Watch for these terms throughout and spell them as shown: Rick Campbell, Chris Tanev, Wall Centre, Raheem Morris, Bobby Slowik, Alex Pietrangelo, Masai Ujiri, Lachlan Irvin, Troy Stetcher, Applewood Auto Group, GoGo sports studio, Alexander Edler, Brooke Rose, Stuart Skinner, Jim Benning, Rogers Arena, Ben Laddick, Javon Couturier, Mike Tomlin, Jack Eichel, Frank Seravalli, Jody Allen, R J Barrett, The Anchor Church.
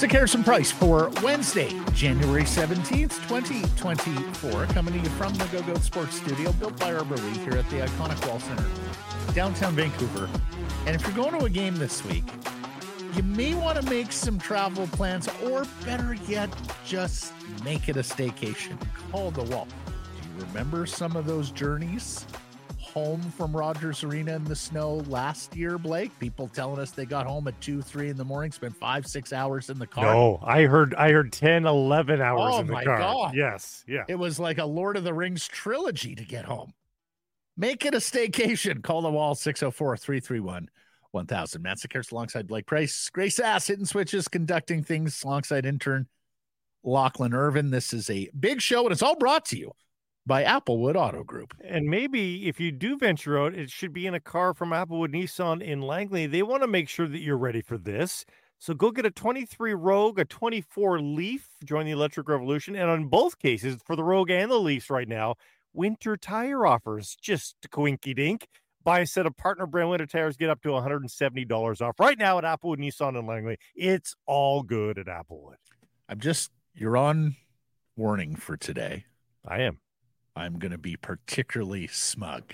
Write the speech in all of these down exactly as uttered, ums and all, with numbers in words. Sekeres and Price for Wednesday, January seventeenth, twenty twenty-four, coming to you from the GoGo Sports Studio, built by Arbor League here at the iconic Wall Centre, downtown Vancouver. And if you're going to a game this week, you may want to make some travel plans, or better yet, just make it a staycation. Call the Wall. Do you remember some of those journeys home from Rogers Arena in the snow last year, Blake? People telling us they got home at two, three in the morning, spent five, six hours in the car. No, I heard, I heard ten, eleven hours oh in the car. Oh my God. Yes. Yeah. It was like a Lord of the Rings trilogy to get home. Make it a staycation. Call the Wall, six oh four, three three one, one thousand. Matt Sekeres alongside Blake Price. Grace Ass hitting switches, conducting things alongside intern Lachlan Irvin. This is a big show, and it's all brought to you by Applewood Auto Group. And maybe if you do venture out, it should be in a car from Applewood Nissan in Langley. They want to make sure that you're ready for this. So go get a twenty-three Rogue, a twenty-four Leaf, join the electric revolution. And on both cases, for the Rogue and the Leafs right now, winter tire offers, just coinky-dink. Buy a set of partner brand winter tires, get up to one hundred seventy dollars off right now at Applewood Nissan in Langley. It's all good at Applewood. I'm just, you're on warning for today. I am. I'm going to be particularly smug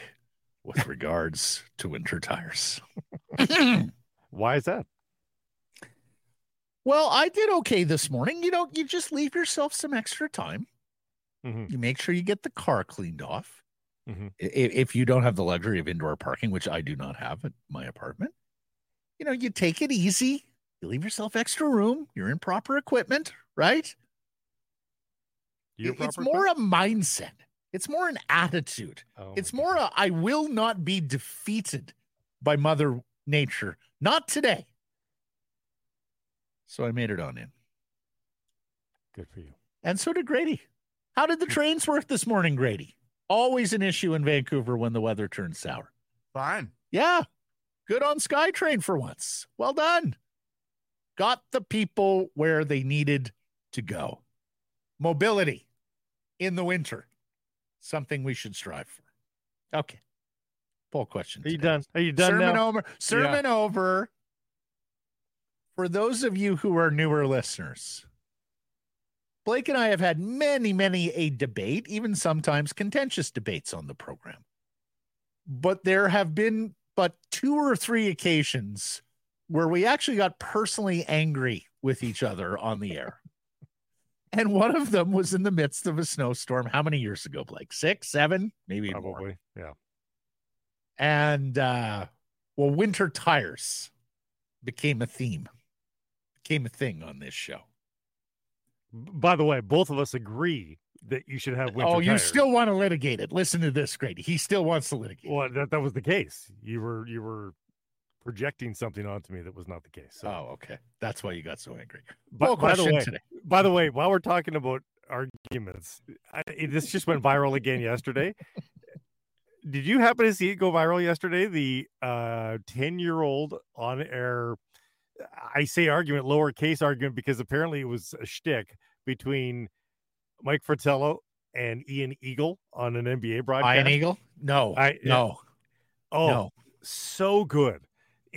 with regards to winter tires. Why is that? Well, I did okay this morning. You know, you just leave yourself some extra time. Mm-hmm. You make sure you get the car cleaned off. Mm-hmm. If, if you don't have the luxury of indoor parking, which I do not have at my apartment, you know, you take it easy. You leave yourself extra room. You're in proper equipment, right? You're it, proper it's more equipment? A mindset. It's more an attitude. Oh, it's more a, I will not be defeated by Mother Nature. Not today. So I made it on in. Good for you. And so did Grady. How did the trains work this morning, Grady? Always an issue in Vancouver when the weather turns sour. Fine. Yeah. Good on SkyTrain for once. Well done. Got the people where they needed to go. Mobility in the winter. Something we should strive for. Okay. Poll question. Are you done? Are you done Sermon now? Over. Sermon yeah. over. For those of you who are newer listeners, Blake and I have had many, many a debate, even sometimes contentious debates on the program. But there have been but two or three occasions where we actually got personally angry with each other on the air. And one of them was in the midst of a snowstorm. How many years ago, Blake? Six, seven, maybe probably. More. Yeah. And, uh, well, winter tires became a theme, became a thing on this show. By the way, both of us agree that you should have winter tires. Oh, you tires. Still want to litigate it. Listen to this, Grady. He still wants to litigate. Well, that, that was the case. You were, you were projecting something onto me that was not the case. So. Oh, okay. That's why you got so angry. But, by, the way, by the way, while we're talking about arguments, I, this just went viral again yesterday. Did you happen to see it go viral yesterday? The uh, ten-year-old on-air, I say argument, lowercase argument, because apparently it was a shtick between Mike Fratello and Ian Eagle on an N B A broadcast. Ian Eagle? No. I, no. Oh, no. So good.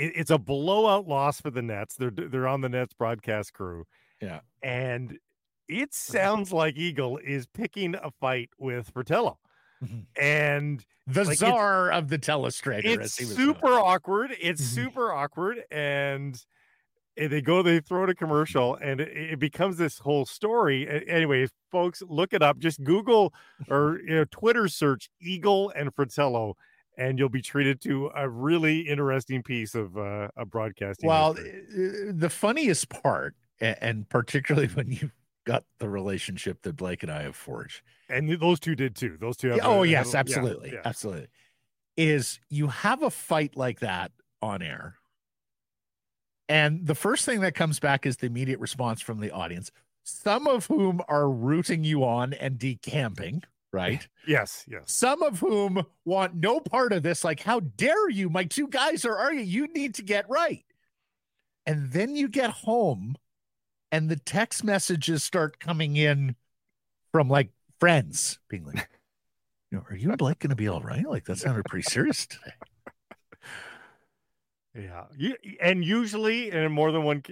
It's a blowout loss for the Nets. They're they're on the Nets broadcast crew. Yeah. And it sounds like Eagle is picking a fight with Fratello. And the like czar of the telestrator. It's as he was super known. awkward. It's super awkward. And they go, they throw it a commercial, and it, it becomes this whole story. Anyway, folks, look it up. Just Google or you know, Twitter search Eagle and Fratello. And you'll be treated to a really interesting piece of uh, a broadcasting. Well, history. The funniest part, and particularly when you've got the relationship that Blake and I have forged, and those two did too. Those two. Have oh a, yes, a, absolutely, yeah, yeah. absolutely. Is you have a fight like that on air, and the first thing that comes back is the immediate response from the audience, some of whom are rooting you on and decamping. Right. Yes. Yes. Some of whom want no part of this. Like, how dare you? My two guys are arguing. You need to get right. And then you get home and the text messages start coming in from like friends being like, you know, are you and Blake going to be all right? Like, that sounded pretty serious today. Yeah, and usually, and in more than one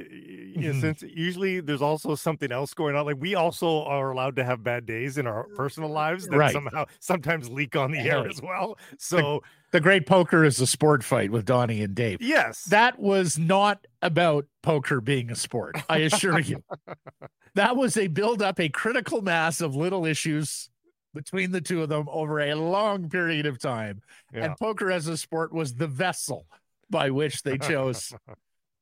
instance, usually there's also something else going on. Like, we also are allowed to have bad days in our personal lives that right. somehow sometimes leak on the air as well. So the, the Great Poker is a Sport Fight with Donnie and Dave. Yes. That was not about poker being a sport, I assure you. That was a build up, a critical mass of little issues between the two of them over a long period of time. Yeah. And poker as a sport was the vessel by which they chose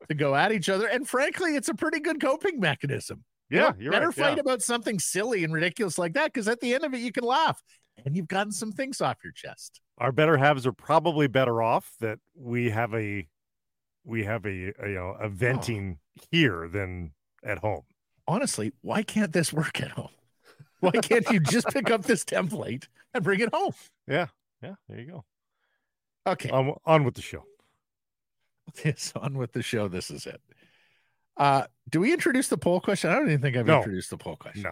to go at each other. And frankly, it's a pretty good coping mechanism. Yeah, you're better right. fight yeah. about something silly and ridiculous like that, because at the end of it, you can laugh and you've gotten some things off your chest. Our better halves are probably better off that we have a we have a, a you know a venting oh. here than at home. Honestly, why can't this work at home? Why can't you just pick up this template and bring it home? Yeah, yeah, there you go. Okay, on, on with the show. It's on with the show. This is it. Uh, do we introduce the poll question? I don't even think I've no. introduced the poll question.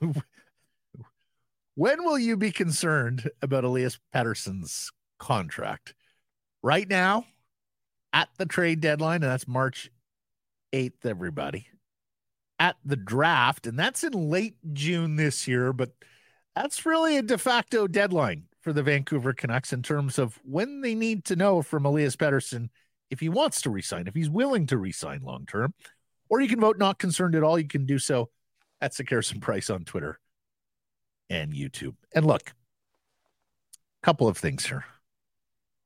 No. When will you be concerned about Elias Pettersson's contract? Right now, at the trade deadline, and that's March eighth, everybody. At the draft, and that's in late June this year, but that's really a de facto deadline for the Vancouver Canucks in terms of when they need to know from Elias Pettersson if he wants to resign, if he's willing to resign long-term. Or you can vote not concerned at all. You can do so at Sekeres and Price on Twitter and YouTube. And look, a couple of things here.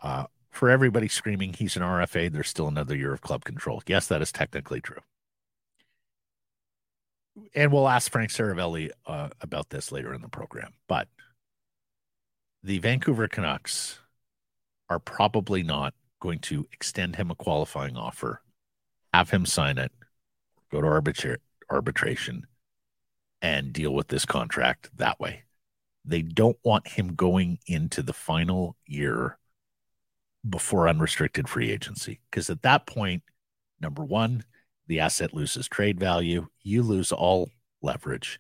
Uh, for everybody screaming he's an R F A, there's still another year of club control. Yes, that is technically true. And we'll ask Frank Seravalli uh, about this later in the program. But the Vancouver Canucks are probably not going to extend him a qualifying offer, have him sign it, go to arbitra- arbitration, and deal with this contract that way. They don't want him going into the final year before unrestricted free agency, because at that point, number one, the asset loses trade value, you lose all leverage,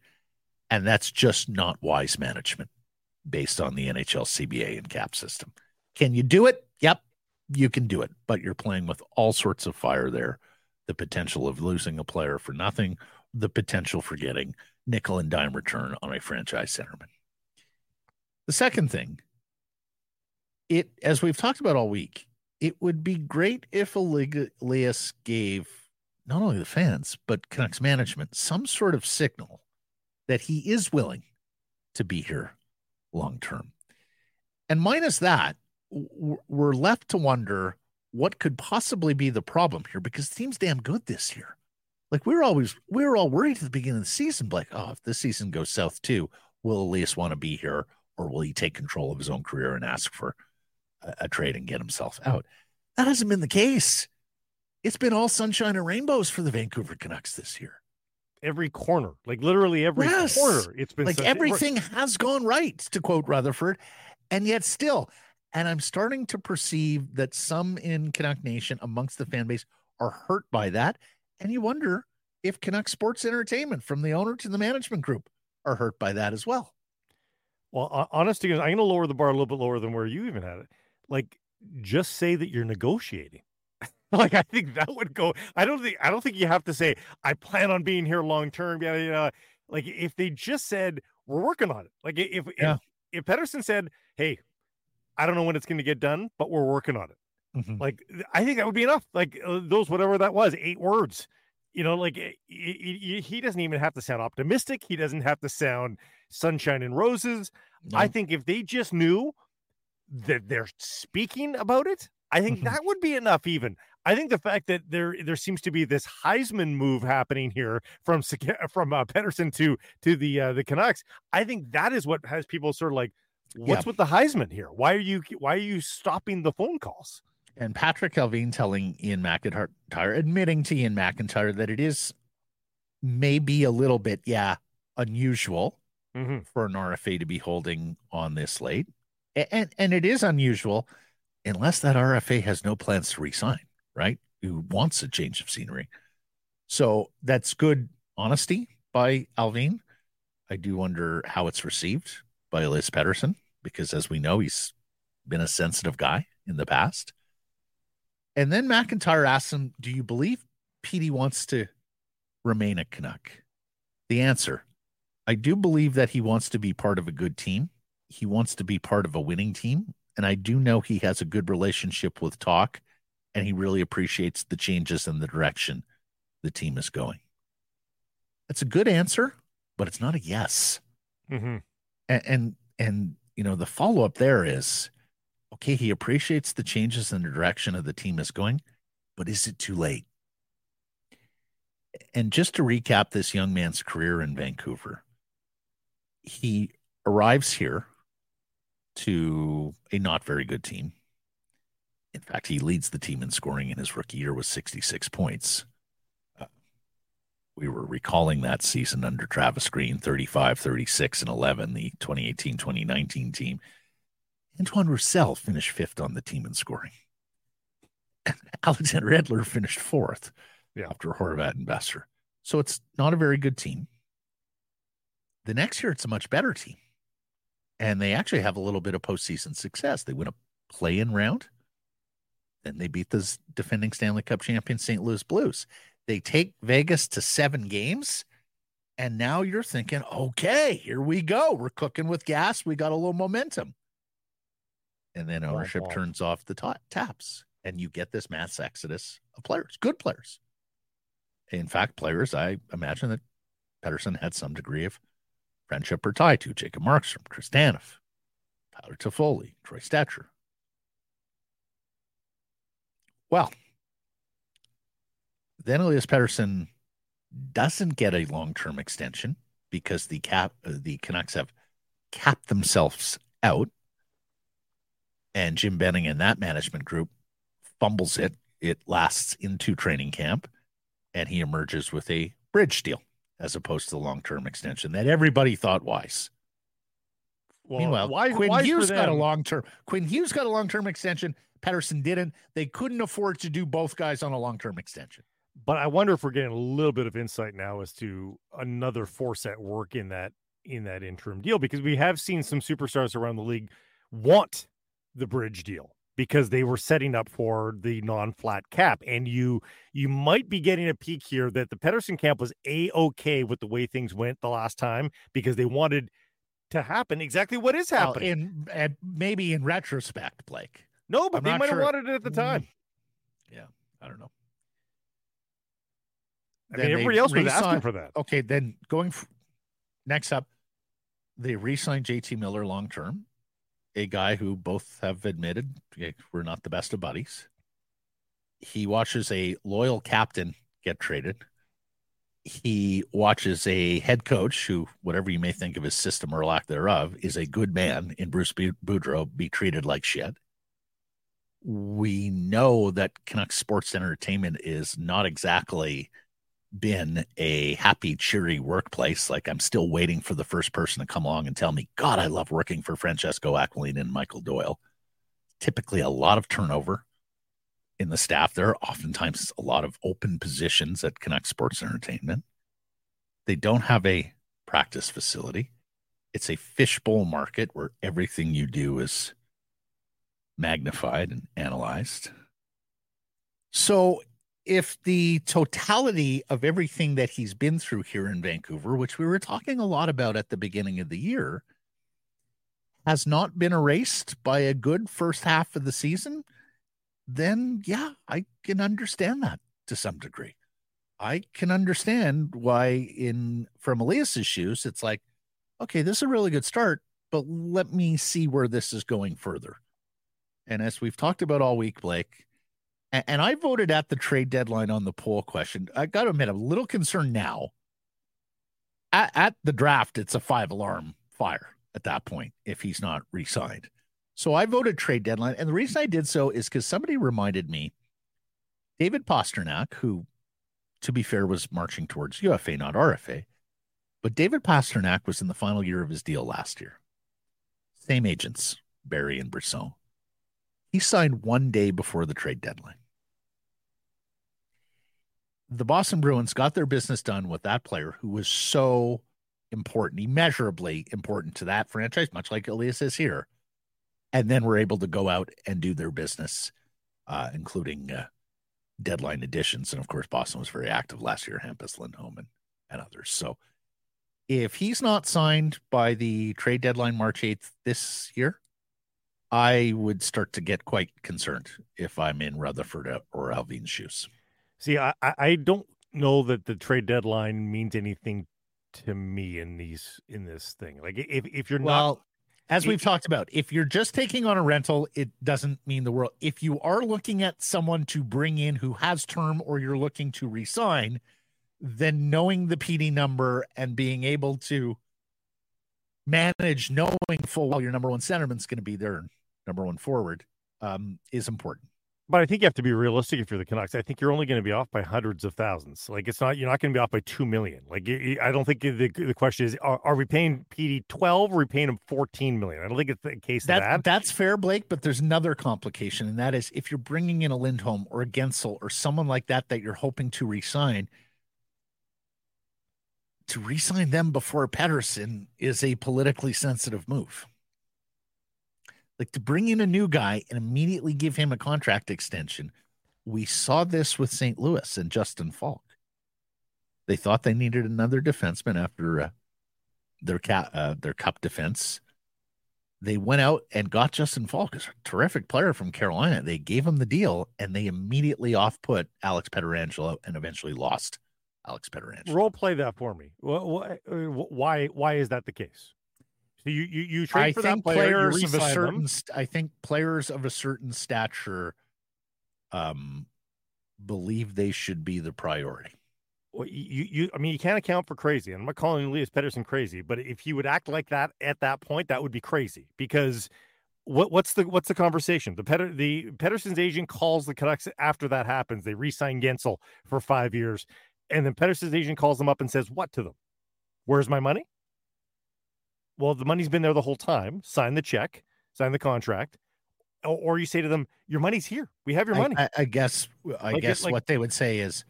and that's just not wise management based on the N H L C B A and cap system. Can you do it? Yep. You can do it, but you're playing with all sorts of fire there. The potential of losing a player for nothing, the potential for getting nickel and dime return on a franchise centerman. The second thing, it as we've talked about all week, it would be great if Elias gave not only the fans, but Canucks management some sort of signal that he is willing to be here long-term. And minus that, we're left to wonder what could possibly be the problem here, because the team's damn good this year. Like, we we're always, we we're all worried at the beginning of the season, like, oh, if this season goes south too, will Elias want to be here, or will he take control of his own career and ask for a, a trade and get himself out? That hasn't been the case. It's been all sunshine and rainbows for the Vancouver Canucks this year. Every corner, like literally every yes. corner. It's been like such- everything has gone right, to quote Rutherford. And yet still, and I'm starting to perceive that some in Canuck Nation amongst the fan base are hurt by that. And you wonder if Canuck Sports Entertainment, from the owner to the management group, are hurt by that as well. Well, honestly, I'm going to lower the bar a little bit lower than where you even had it. Like, just say that you're negotiating. Like, I think that would go. I don't think, I don't think you have to say, I plan on being here long-term. Yada, yada. Like, if they just said, we're working on it. Like, if, yeah. if, if Pettersson said, hey, I don't know when it's going to get done, but we're working on it. Mm-hmm. Like, I think that would be enough. Like uh, those, whatever that was, eight words, you know, like it, it, it, he doesn't even have to sound optimistic. He doesn't have to sound sunshine and roses. No. I think if they just knew that they're speaking about it, I think mm-hmm. that would be enough. Even I think the fact that there, there seems to be this Heisman move happening here from, from uh, Pettersson to, to the, uh, the Canucks. I think that is what has people sort of like, what's yeah. with the Heisman here? Why are you why are you stopping the phone calls? And Patrik Allvin telling Ian MacIntyre, admitting to Ian MacIntyre that it is maybe a little bit, yeah, unusual mm-hmm. for an R F A to be holding on this late. And, and it is unusual unless that R F A has no plans to resign, right? Who wants a change of scenery. So that's good honesty by Allvin. I do wonder how it's received by Elias Pettersson, because as we know, he's been a sensitive guy in the past. And then MacIntyre asks him, do you believe Petey wants to remain a Canuck? The answer, I do believe that he wants to be part of a good team. He wants to be part of a winning team. And I do know he has a good relationship with Talk, and he really appreciates the changes in the direction the team is going. That's a good answer, but it's not a yes. Mm-hmm. And, and, and, you know, the follow-up there is, okay, he appreciates the changes in the direction of the team is going, but is it too late? And just to recap this young man's career in Vancouver, he arrives here to a not very good team. In fact, he leads the team in scoring in his rookie year with sixty-six points. Uh, we were recalling that season under Travis Green, thirty-five, thirty-six, and eleven, the twenty eighteen twenty nineteen team. Antoine Roussel finished fifth on the team in scoring. Alexander Edler finished fourth yeah. after Horvat and Boeser. So it's not a very good team. The next year, it's a much better team. And they actually have a little bit of postseason success. They win a play-in round. Then they beat the defending Stanley Cup champion Saint Louis Blues. They take Vegas to seven games. And now you're thinking, okay, here we go. We're cooking with gas. We got a little momentum. And then ownership oh, wow. turns off the ta- taps. And you get this mass exodus of players, good players. In fact, players, I imagine that Pettersson had some degree of friendship or tie to. Jacob Markstrom, Chris Tanev, Tyler Toffoli, Troy Stetcher. Well, then Elias Pettersson doesn't get a long-term extension because the cap, uh, the Canucks have capped themselves out, and Jim Benning and that management group fumbles it. It lasts into training camp, and he emerges with a bridge deal, as opposed to the long-term extension that everybody thought wise. Well, Meanwhile, wise, Quinn wise Hughes got a long-term. Quinn Hughes got a long-term extension. Pettersson didn't. They couldn't afford to do both guys on a long-term extension. But I wonder if we're getting a little bit of insight now as to another force at work in that in that interim deal, because we have seen some superstars around the league want the bridge deal because they were setting up for the non-flat cap. And you you might be getting a peek here that the Pettersson camp was A-okay with the way things went the last time, because they wanted to happen exactly what is happening. Well, in, uh, maybe in retrospect, Blake. No, but I'm they might sure. have wanted it at the time. Yeah, I don't know. I then mean, everybody else was asking for that. Okay, then going f- next up, they re-signed J T Miller long-term. A guy who both have admitted we're not the best of buddies. He watches a loyal captain get traded. He watches a head coach who, whatever you may think of his system or lack thereof, is a good man in Bruce Boudreau be treated like shit. We know that Canucks sports entertainment is not exactly been a happy, cheery workplace. Like, I'm still waiting for the first person to come along and tell me, God, I love working for Francesco Aquilina and Michael Doyle. Typically a lot of turnover in the staff. There are oftentimes a lot of open positions at Canucks Sports Entertainment. They don't have a practice facility. It's a fishbowl market where everything you do is magnified and analyzed. So if the totality of everything that he's been through here in Vancouver, which we were talking a lot about at the beginning of the year, has not been erased by a good first half of the season, then yeah, I can understand that to some degree. I can understand why, in from Elias's shoes, it's like, okay, this is a really good start, but let me see where this is going further. And as we've talked about all week, Blake, and I voted at the trade deadline on the poll question. I got to admit, I'm a little concerned now. At, at the draft, it's a five-alarm fire at that point if he's not re-signed. So I voted trade deadline, and the reason I did so is because somebody reminded me, David Pastrňák, who, to be fair, was marching towards U F A, not R F A, but David Pastrňák was in the final year of his deal last year. Same agents, Barry and Brisson. He signed one day before the trade deadline. The Boston Bruins got their business done with that player who was so important, immeasurably important to that franchise, much like Elias is here, and then were able to go out and do their business uh, including uh, deadline additions. And of course, Boston was very active last year, Hampus Lindholm and, and others. So if he's not signed by the trade deadline, March eighth this year, I would start to get quite concerned if I'm in Rutherford or Alvin's shoes. See, I, I don't know that the trade deadline means anything to me in these in this thing. Like if, if you're well, not, as we've if, talked about, if you're just taking on a rental, it doesn't mean the world. If you are looking at someone to bring in who has term or you're looking to re-sign, then knowing the P D number and being able to manage, knowing full well your number one centerman's going to be there, number one forward um, is important. But I think you have to be realistic if you're the Canucks. I think you're only going to be off by hundreds of thousands. Like it's not, you're not going to be off by two million. Like I don't think the the question is, are, are we paying P D twelve or are we paying him fourteen million? I don't think it's the case that, of that. That's fair, Blake, but there's another complication. And that is if you're bringing in a Lindholm or a Gensel or someone like that, that you're hoping to re-sign, to re-sign them before Pettersson is a politically sensitive move. Like to bring in a new guy and immediately give him a contract extension. We saw this with Saint Louis and Justin Falk. They thought they needed another defenseman after uh, their cap, uh, their cup defense. They went out and got Justin Falk, who's a terrific player from Carolina. They gave him the deal and they immediately off put Alex Pietrangelo and eventually lost Alex Pietrangelo. Role play that for me. Why? Why, why is that the case? So you you you trade I for think that player, players of a certain st- I think players of a certain stature um believe they should be the priority. Well, you you I mean you can't account for crazy. And I'm not calling Elias Pettersson crazy, but if he would act like that at that point, that would be crazy. Because what what's the what's the conversation? The Petter the Pettersson's agent calls the Canucks after that happens. They re-sign Gensel for five years, and then Pettersson's agent calls them up and says, what to them? Where's my money? Well, the money's been there the whole time. Sign the check, sign the contract, or, or you say to them, your money's here. We have your money. I, I, I guess I like, guess like, what they would say is,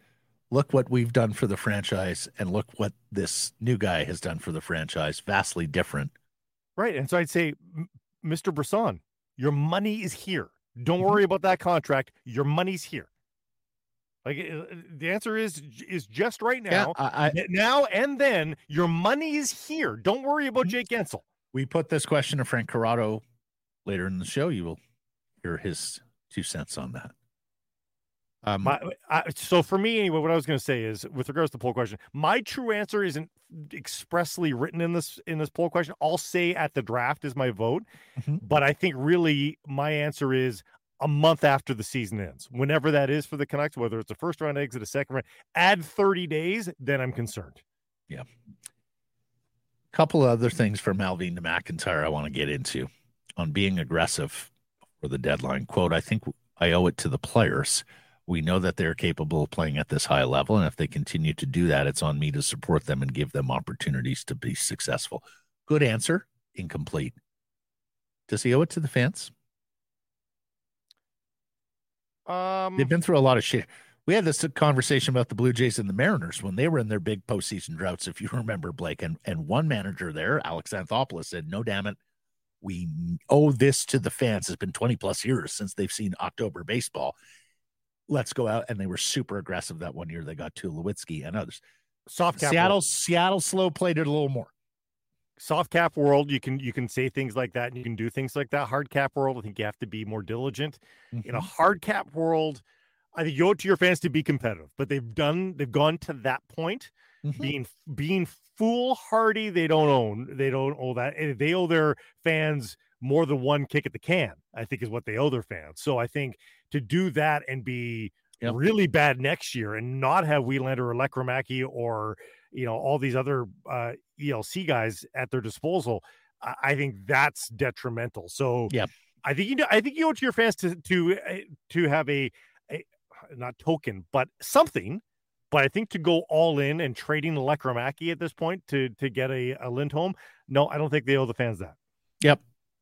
look what we've done for the franchise and look what this new guy has done for the franchise. Vastly different. Right. And so I'd say, Mister Brisson, your money is here. Don't worry about that contract. Your money's here. Like the answer is is just right now, yeah, I, now and then. Your money is here. Don't worry about Jake Gensel. We put this question to Frank Corrado later in the show. You will hear his two cents on that. Um, my, I, so for me, anyway, what I was going to say is, with regards to the poll question, my true answer isn't expressly written in this in this poll question. I'll say at the draft is my vote, mm-hmm. but I think really my answer is. A month after the season ends, whenever that is for the Canucks, whether it's a first round exit, a second round, add thirty days, then I'm concerned. Yeah. A couple of other things from Alvin to MacIntyre I want to get into on being aggressive for the deadline. Quote, I think I owe it to the players. We know that they're capable of playing at this high level, and if they continue to do that, it's on me to support them and give them opportunities to be successful. Good answer, incomplete. Does he owe it to the fans? Um, They've been through a lot of shit. We had this conversation about the Blue Jays and the Mariners when they were in their big postseason droughts, if you remember, Blake. And, and one manager there, Alex Anthopoulos, said, no, damn it, we owe this to the fans. It's been twenty plus years since they've seen October baseball. Let's go out. And they were super aggressive that one year. They got to Lewitsky and others. Soft cap Seattle, world. Seattle slow played it a little more. Soft cap world, you can you can say things like that, and you can do things like that. Hard cap world, I think you have to be more diligent. Mm-hmm. In a hard cap world, I think you owe it to your fans to be competitive. But they've done, they've gone to that point, mm-hmm. being being foolhardy. They don't own, they don't owe that. They owe their fans more than one kick at the can. I think is what they owe their fans. So I think to do that and be yep. really bad next year and not have Wielander or Lekkerimäki or you know, all these other uh, E L C guys at their disposal, I think that's detrimental. So yeah, I think, you know, I think you owe it to your fans to, to, to have a, a, not token, but something, but I think to go all in and trading Lekkerimäki at this point to, to get a, a Lindholm. No, I don't think they owe the fans that. Yep.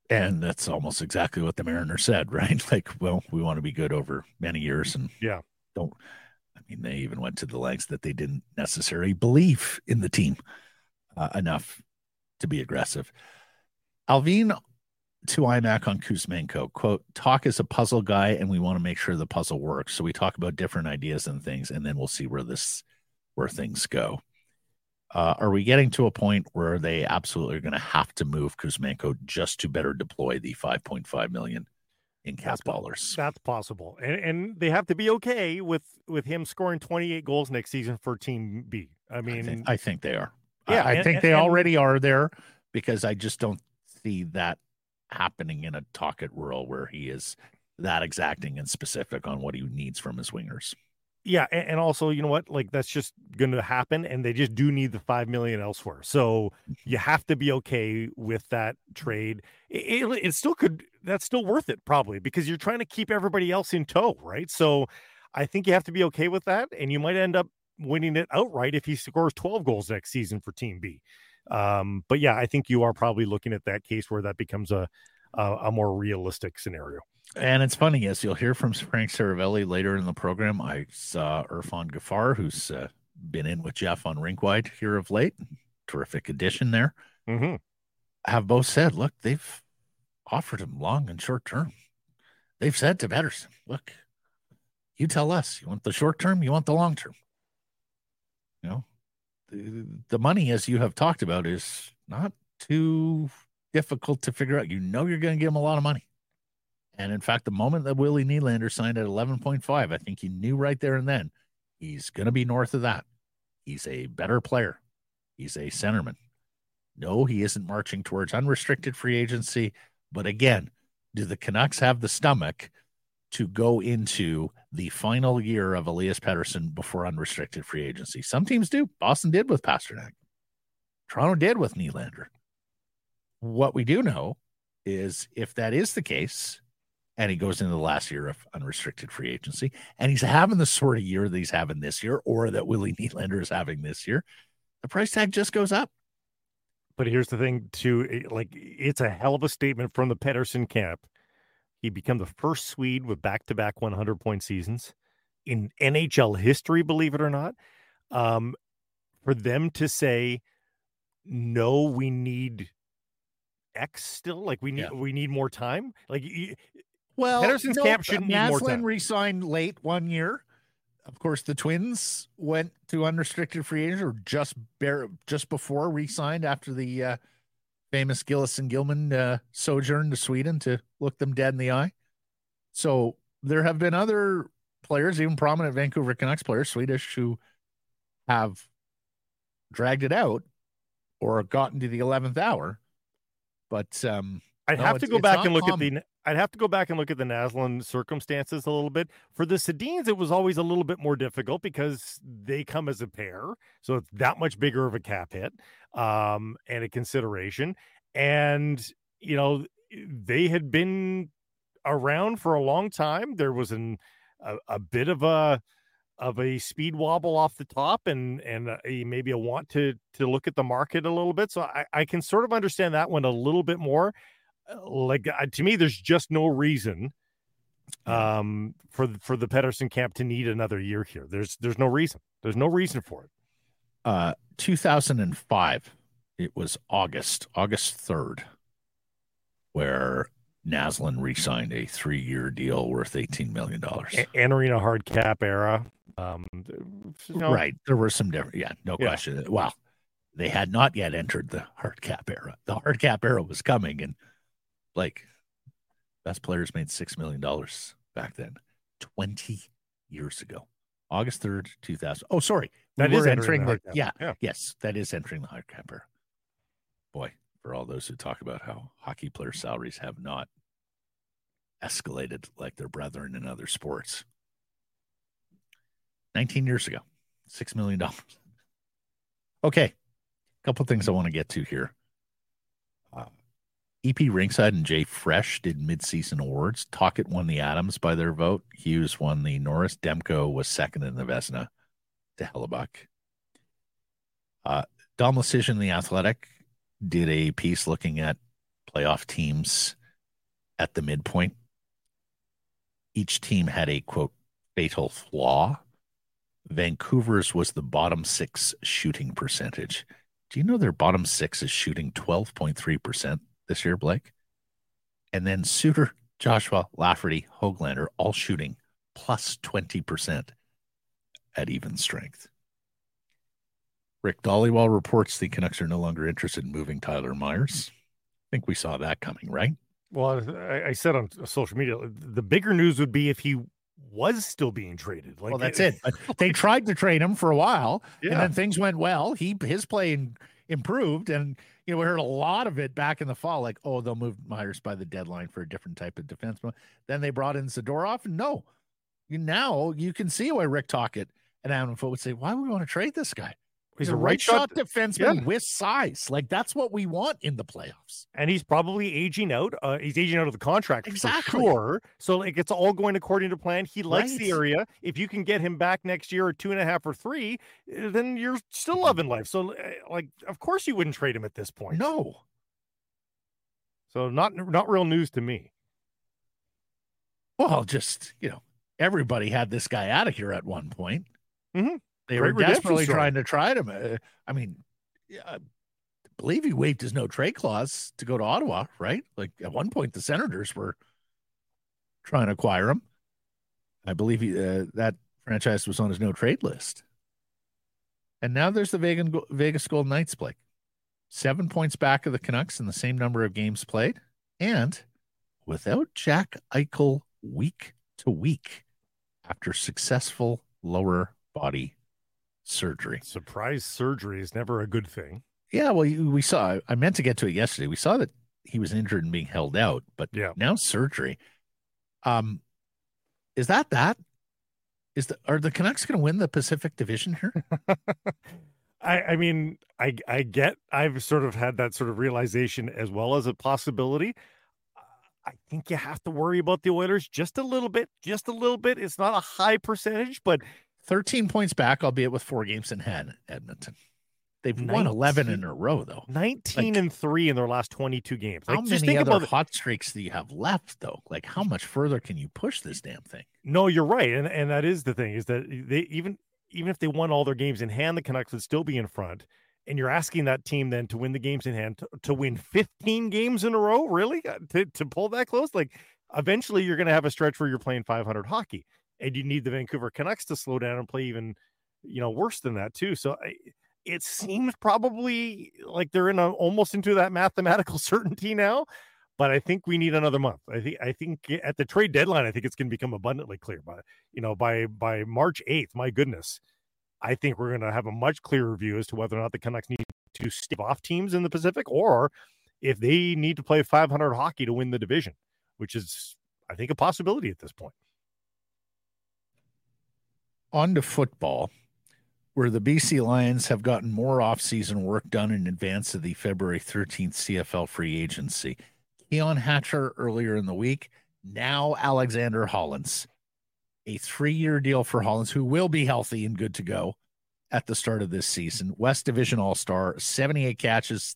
And that's almost exactly what the Mariners said, right? Like, well, we want to be good over many years and yeah, don't, I mean, they even went to the lengths that they didn't necessarily believe in the team uh, enough to be aggressive. Alvin to I M A C on Kuzmenko, quote, talk is a puzzle guy and we want to make sure the puzzle works. So we talk about different ideas and things, and then we'll see where this, where things go. Uh, are we getting to a point where they absolutely are going to have to move Kuzmenko just to better deploy the five point five million in cap dollars? That's possible. And and they have to be okay with, with him scoring twenty-eight goals next season for Team B. I mean, I think, I think they are. Yeah, I, I and, think they and, already are there, because I just don't see that happening in a Tocchet world where he is that exacting and specific on what he needs from his wingers. Yeah, and, and also, you know what? Like, that's just going to happen, and they just do need the five million dollars elsewhere. So you have to be okay with that trade. It, it, it still could, that's still worth it probably, because you're trying to keep everybody else in tow, right? So I think you have to be okay with that, and you might end up winning it outright if he scores twelve goals next season for Team B. Um, but yeah, I think you are probably looking at that case where that becomes a, a, a more realistic scenario. And it's funny, as you'll hear from Frank Seravalli later in the program, I saw Irfan Ghaffar, who's uh, been in with Jeff on Rinkwide here of late, terrific addition there, mm-hmm. have both said, look, they've offered him long and short term. They've said to Pettersson, look, you tell us, you want the short term, you want the long term. You know, the money, as you have talked about, is not too difficult to figure out. You know you're going to give him a lot of money. And in fact, the moment that Willie Nylander signed at eleven point five, I think he knew right there and then he's going to be north of that. He's a better player. He's a centerman. No, he isn't marching towards unrestricted free agency. But again, do the Canucks have the stomach to go into the final year of Elias Pettersson before unrestricted free agency? Some teams do. Boston did with Pastrňák. Toronto did with Nylander. What we do know is if that is the case, and he goes into the last year of unrestricted free agency, and he's having the sort of year that he's having this year, or that Willie Nylander is having this year, the price tag just goes up. But here's the thing, too. Like, it's a hell of a statement from the Pettersson camp. He became the first Swede with back-to-back one hundred point seasons in N H L history, believe it or not. Um, for them to say, no, we need X still. Like, we need yeah. we need more time. Like, you, well, Pettersson's no, camp shouldn't Maslin need more time. Maslin re-signed late one year. Of course, the Twins went to unrestricted free agent, or just, bare, just before re-signed after the uh, – famous Gillis and Gilman uh, sojourned to Sweden to look them dead in the eye. So there have been other players, even prominent Vancouver Canucks players, Swedish, who have dragged it out or gotten to the eleventh hour. But um, I'd no, have to go back and look common. at the. I'd have to go back and look at the Naslin circumstances a little bit. For the Sedins, it was always a little bit more difficult because they come as a pair, so it's that much bigger of a cap hit. Um, and a consideration, and you know they had been around for a long time. There was an a, a bit of a of a speed wobble off the top, and and a, maybe a want to to look at the market a little bit. So I, I can sort of understand that one a little bit more. Like uh, to me, there's just no reason um for for the Pettersson camp to need another year here. There's there's no reason. There's no reason for it. Uh, two thousand five, it was August, August third, where Naslin re-signed a three-year deal worth eighteen million dollars. Entering a hard cap era. Um, you know, right. There were some different, yeah, no yeah. question. Well, they had not yet entered the hard cap era. The hard cap era was coming, and like best players made six million dollars back then, twenty years ago. August third, two thousand. Oh, sorry. That we is entering, entering the, the yeah, yeah. Yes, that is entering the hard cap era. Boy, for all those who talk about how hockey player salaries have not escalated like their brethren in other sports. nineteen years ago, six million dollars. Okay, a couple of things I want to get to here. Uh, E P Ringside and Jay Fresh did midseason awards. Tocchet won the Adams by their vote. Hughes won the Norris. Demko was second in the Vezina to Hellebuck. Uh, Dom Lucian in The Athletic did a piece looking at playoff teams at the midpoint. Each team had a, quote, fatal flaw. Vancouver's was the bottom six shooting percentage. Do you know their bottom six is shooting twelve point three percent? This year, Blake? And then Suter, Joshua, Lafferty, Höglander, all shooting plus twenty percent at even strength. Rick Dhaliwal reports the Canucks are no longer interested in moving Tyler Myers. I think we saw that coming, right? Well, I, I said on social media, the bigger news would be if he was still being traded. Like, well, that's it. it. They tried to trade him for a while, yeah. and then things went well. He His play improved, and you know we heard a lot of it back in the fall, like, oh, they'll move Myers by the deadline for a different type of defenseman. Then they brought in Zadorov. No. Now you can see why Rick Tocchet and Adam Foote would say, why would we want to trade this guy? He's, he's a right shot defenseman yeah. with size. Like, that's what we want in the playoffs. And he's probably aging out. Uh, he's aging out of the contract exactly. for sure. So, like, it's all going according to plan. He likes right. the area. If you can get him back next year or two and a half or three, then you're still loving life. So, like, of course you wouldn't trade him at this point. No. So, not not real news to me. Well, just, you know, everybody had this guy out of here at one point. Mm-hmm. They Great were desperately story. trying to trade him. Uh, I mean, I believe he waived his no trade clause to go to Ottawa, right? Like at one point, the Senators were trying to acquire him. I believe he, uh, that franchise was on his no trade list. And now there's the Vegas Golden Knights, Blake. Seven points back of the Canucks in the same number of games played. And without Jack Eichel week to week after successful lower body surgery. Surprise surgery is never a good thing. Yeah, well, we saw, I meant to get to it yesterday. We saw that he was injured and being held out, but yeah. now surgery. Um, is that that? Is the are the Canucks going to win the Pacific Division here? I, I mean, I I get, I've sort of had that sort of realization as well as a possibility. I think you have to worry about the Oilers just a little bit, just a little bit. It's not a high percentage, but thirteen points back, albeit with four games in hand, Edmonton. They've nineteen won eleven in a row, though. nineteen like, and three in their last twenty-two games. Like, how just many think other about hot streaks do you have left, though? Like, how much further can you push this damn thing? No, you're right. And and that is the thing, is that they even even if they won all their games in hand, the Canucks would still be in front. And you're asking that team then to win the games in hand, to, to win fifteen games in a row, really? To, to pull that close? Like, eventually you're going to have a stretch where you're playing five hundred hockey. And you need the Vancouver Canucks to slow down and play even, you know, worse than that too. So I, it seems probably like they're in a, almost into that mathematical certainty now. But I think we need another month. I think I think at the trade deadline, I think it's going to become abundantly clear. By you know by by March eighth, my goodness, I think we're going to have a much clearer view as to whether or not the Canucks need to stave off teams in the Pacific, or if they need to play five hundred hockey to win the division, which is I think a possibility at this point. On to football, where the B C Lions have gotten more offseason work done in advance of the February thirteenth C F L free agency. Keon Hatcher earlier in the week, now Alexander Hollins. A three-year deal for Hollins, who will be healthy and good to go at the start of this season. West Division All-Star, seventy-eight catches,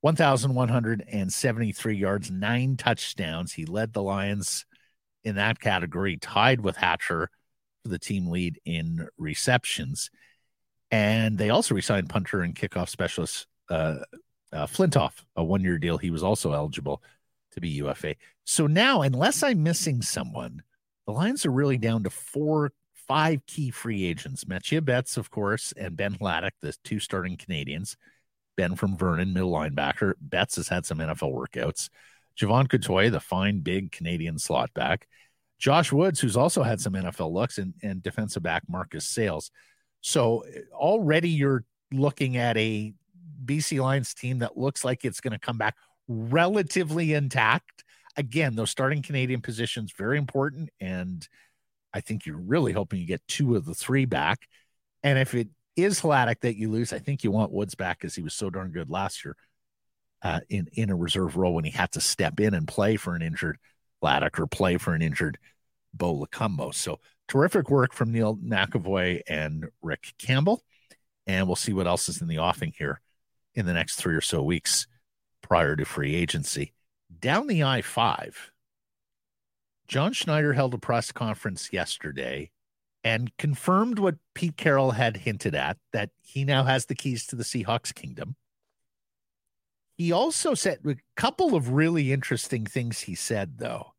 one thousand one hundred seventy-three yards, nine touchdowns. He led the Lions in that category, tied with Hatcher for the team lead in receptions. And they also re-signed punter and kickoff specialist uh, uh, Flintoff, a one-year deal. He was also eligible to be U F A. So now, unless I'm missing someone, the Lions are really down to four, five key free agents. Mattia Betts, of course, and Ben Laddick, the two starting Canadians. Ben from Vernon, middle linebacker. Betts has had some N F L workouts. Javon Couturier, the fine, big Canadian slot back. Josh Woods, who's also had some N F L looks, and, and defensive back Marcus Sales. So already you're looking at a B C Lions team that looks like it's going to come back relatively intact. Again, those starting Canadian positions, very important. And I think you're really hoping you get two of the three back. And if it is Laddick that you lose, I think you want Woods back because he was so darn good last year uh, in, in a reserve role when he had to step in and play for an injured Laddick or play for an injured Bo Lecumbo. So terrific work from Neil McAvoy and Rick Campbell. And we'll see what else is in the offing here in the next three or so weeks prior to free agency. Down the I five, John Schneider held a press conference yesterday and confirmed what Pete Carroll had hinted at, that he now has the keys to the Seahawks kingdom. He also said a couple of really interesting things he said, though,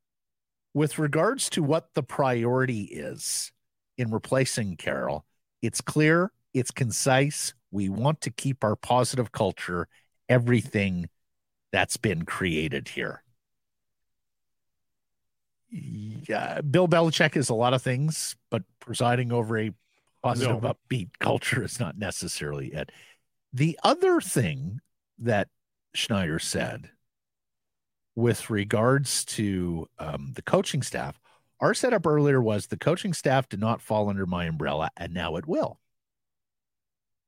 with regards to what the priority is in replacing Carroll. It's clear, it's concise. We want to keep our positive culture, everything that's been created here. Yeah, Bill Belichick is a lot of things, but presiding over a positive, no. upbeat culture is not necessarily it. The other thing that Schneider said with regards to um, the coaching staff, our setup earlier was the coaching staff did not fall under my umbrella, and now it will.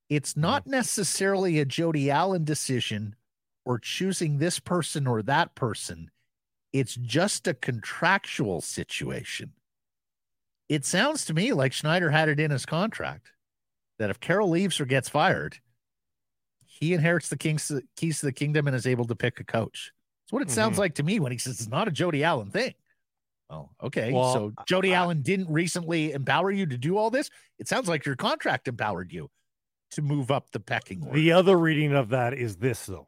It's not necessarily a Jody Allen decision or choosing this person or that person. It's just a contractual situation. It sounds to me like Schneider had it in his contract that if Carroll leaves or gets fired, he inherits the kings, keys to the kingdom and is able to pick a coach. That's what it sounds mm-hmm. like to me when he says it's not a Jody Allen thing. Oh, okay. Well, so Jody I, Allen didn't recently empower you to do all this. It sounds like your contract empowered you to move up the pecking order. The other reading of that is this, though.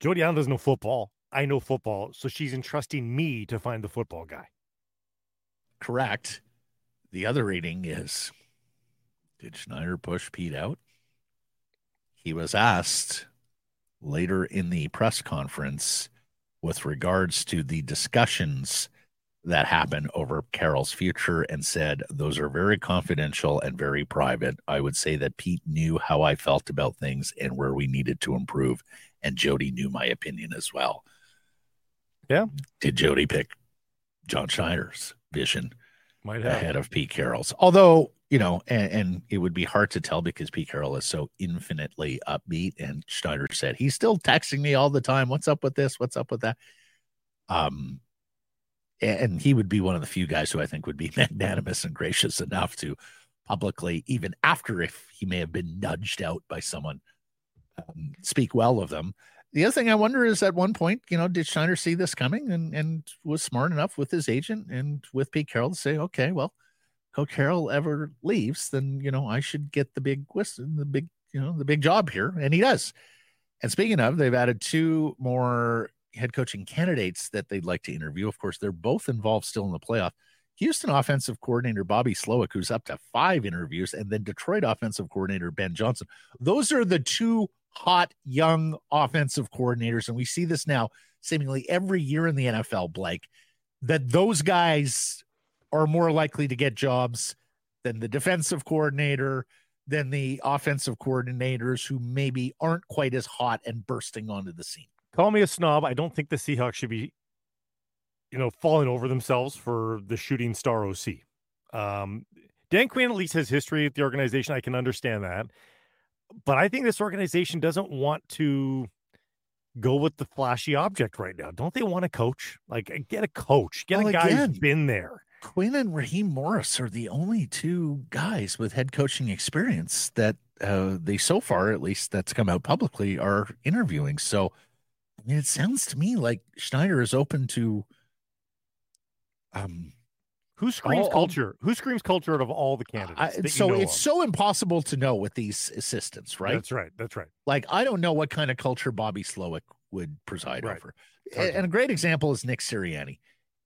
Jody Allen doesn't know football. I know football, so she's entrusting me to find the football guy. Correct. The other reading is, did Schneider push Pete out? He was asked later in the press conference with regards to the discussions that happened over Carroll's future and said, those are very confidential and very private. I would say that Pete knew how I felt about things and where we needed to improve. And Jody knew my opinion as well. Yeah. Did Jody pick John Schneider's vision Might have. ahead of Pete Carroll's? Although, you know, and, and it would be hard to tell because Pete Carroll is so infinitely upbeat. And Schneider said, he's still texting me all the time. What's up with this? What's up with that? Um, And he would be one of the few guys who I think would be magnanimous and gracious enough to publicly, even after if he may have been nudged out by someone, um, speak well of them. The other thing I wonder is at one point, you know, did Schneider see this coming and, and was smart enough with his agent and with Pete Carroll to say, okay, well, if Carroll ever leaves, then, you know, I should get the big whistle, the big, you know, the big job here. And he does. And speaking of, they've added two more head coaching candidates that they'd like to interview. Of course, they're both involved still in the playoff. Houston offensive coordinator Bobby Slowik, who's up to five interviews, and then Detroit offensive coordinator Ben Johnson. Those are the two hot, young offensive coordinators, and we see this now seemingly every year in the N F L, Blake, that those guys are more likely to get jobs than the defensive coordinator, than the offensive coordinators who maybe aren't quite as hot and bursting onto the scene. Call me a snob. I don't think the Seahawks should be, you know, falling over themselves for the shooting star O C. Um, Dan Quinn at least has history with the organization. I can understand that. But I think this organization doesn't want to go with the flashy object right now. Don't they want a coach? Like, get a coach. Get well, a guy again, who's been there. Quinn and Raheem Morris are the only two guys with head coaching experience that uh, they, so far at least, that's come out publicly, are interviewing. So, I mean, it sounds to me like Schneider is open to um, who screams all, culture. Who screams culture out of all the candidates? I, so you know it's of. so impossible to know with these assistants, right? That's right. That's right. Like, I don't know what kind of culture Bobby Slowik would preside right. over. Totally. And a great example is Nick Sirianni.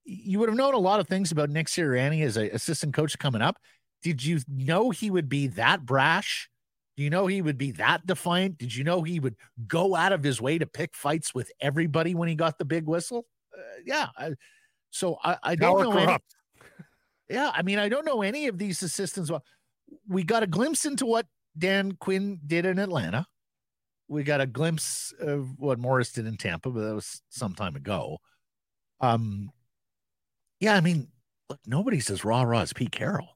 You would have known a lot of things about Nick Sirianni as an assistant coach coming up. Did you know he would be that brash? Do you know he would be that defiant? Did you know he would go out of his way to pick fights with everybody when he got the big whistle? Uh, yeah. I, so I, I don't know. Any, yeah. I mean, I don't know any of these assistants. Well, we got a glimpse into what Dan Quinn did in Atlanta. We got a glimpse of what Morris did in Tampa, but that was some time ago. Um, yeah. I mean, look, nobody's as rah, rah as Pete Carroll.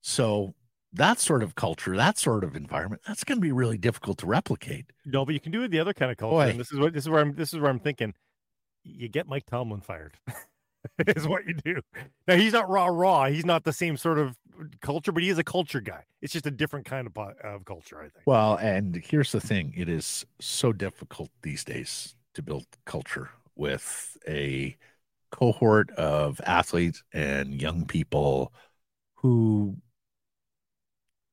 So, that sort of culture, that sort of environment, that's going to be really difficult to replicate. No, but you can do it the other kind of culture. Boy. And this is what this is where I'm. This is where I'm thinking. You get Mike Tomlin fired, is what you do. Now he's not raw, raw. He's not the same sort of culture, but he is a culture guy. It's just a different kind of, of culture, I think. Well, and here's the thing: it is so difficult these days to build culture with a cohort of athletes and young people who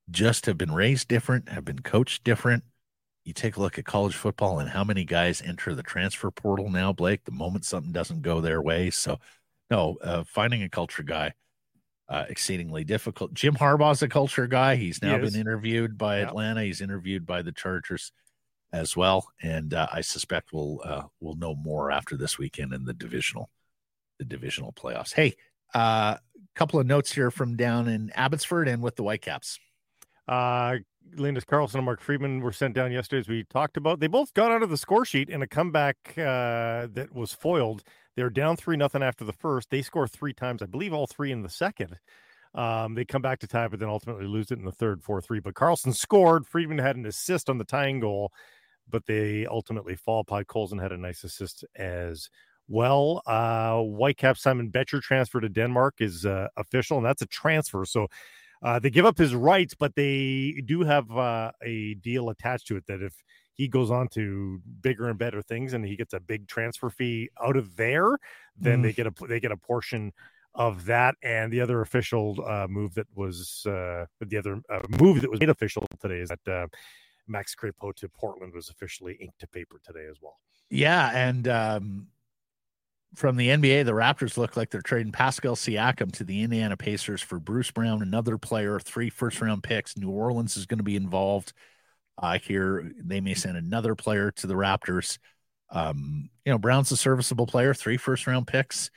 just have been raised different, have been coached different, you take a look at college football and how many guys enter the transfer portal now, Blake, the moment something doesn't go their way. So, no, uh, finding a culture guy, uh, exceedingly difficult. Jim Harbaugh's a culture guy. He's now he been interviewed by yeah. Atlanta. He's interviewed by the Chargers as well. And uh, I suspect we'll uh, we'll know more after this weekend in the divisional the divisional playoffs. Hey, a uh, couple of notes here from down in Abbotsford and with the Whitecaps. Uh, Linus Karlsson and Mark Friedman were sent down yesterday, as we talked about. They both got out of the score sheet in a comeback uh, that was foiled. They're down three nothing after the first. They score three times, I believe, all three in the second. Um, they come back to tie, but then ultimately lose it in the third, four three. But Karlsson scored. Friedman had an assist on the tying goal, but they ultimately fall. Pod Colson had a nice assist as well. Uh, Whitecap Simon Betcher transfer to Denmark is uh, official, and that's a transfer. So. Uh, they give up his rights, but they do have uh, a deal attached to it that if he goes on to bigger and better things and he gets a big transfer fee out of there, then mm. they get a they get a portion of that. And the other official uh, move that was uh, the other uh, move that was made official today is that uh, Max Crépeau to Portland was officially inked to paper today as well. Yeah, and um, from the N B A, the Raptors look like they're trading Pascal Siakam to the Indiana Pacers for Bruce Brown, another player, three first-round picks. New Orleans is going to be involved uh, here. They may send another player to the Raptors. Um, you know, Brown's a serviceable player, three first-round picks.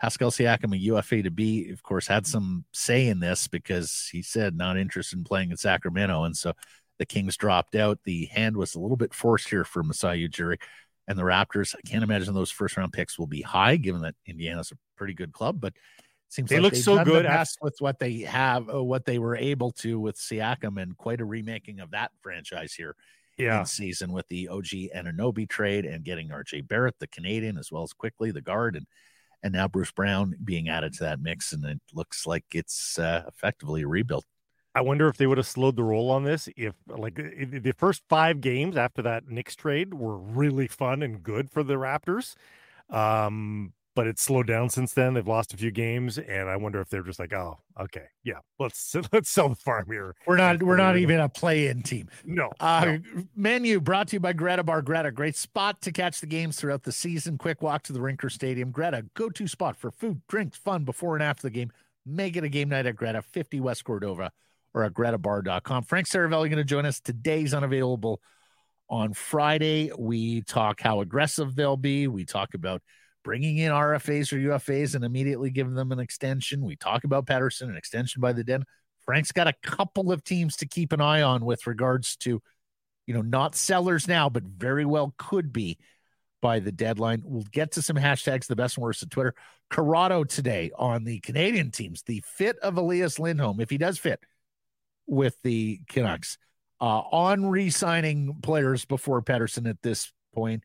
Pascal Siakam, a U F A to be, of course, had some say in this because he said not interested in playing in Sacramento, and so the Kings dropped out. The hand was a little bit forced here for Masai Ujiri. And the Raptors, I can't imagine those first-round picks will be high, given that Indiana's a pretty good club. But it seems they like look they've so good after- with what they have, what they were able to with Siakam, and quite a remaking of that franchise here yeah. in season with the O G Anunoby trade and getting R J Barrett, the Canadian, as well as Quickly, the guard, and and now Bruce Brown being added to that mix, and it looks like it's uh, effectively a rebuild. I wonder if they would have slowed the roll on this if, like, if the first five games after that Knicks trade were really fun and good for the Raptors. Um, but it's slowed down since then. They've lost a few games, and I wonder if they're just like, oh, okay, yeah, let's let's sell the farm here. We're not we're not even a play-in team. No. Uh, no. Menu brought to you by Greta Bar Greta. Great spot to catch the games throughout the season. Quick walk to the Rinker Stadium. Greta, go-to spot for food, drinks, fun before and after the game. Make it a game night at Greta, fifty West Cordova, or at greta bar dot com. Frank Seravalli going to join us today. He's unavailable on Friday. We talk how aggressive they'll be. We talk about bringing in R F As or U F As and immediately giving them an extension. We talk about Patterson, an extension by the den. Frank's got a couple of teams to keep an eye on with regards to, you know, not sellers now, but very well could be by the deadline. We'll get to some hashtags, the best and worst of Twitter. Corrado today on the Canadian teams, the fit of Elias Lindholm, if he does fit with the Canucks, uh, on re-signing players before Patterson at this point,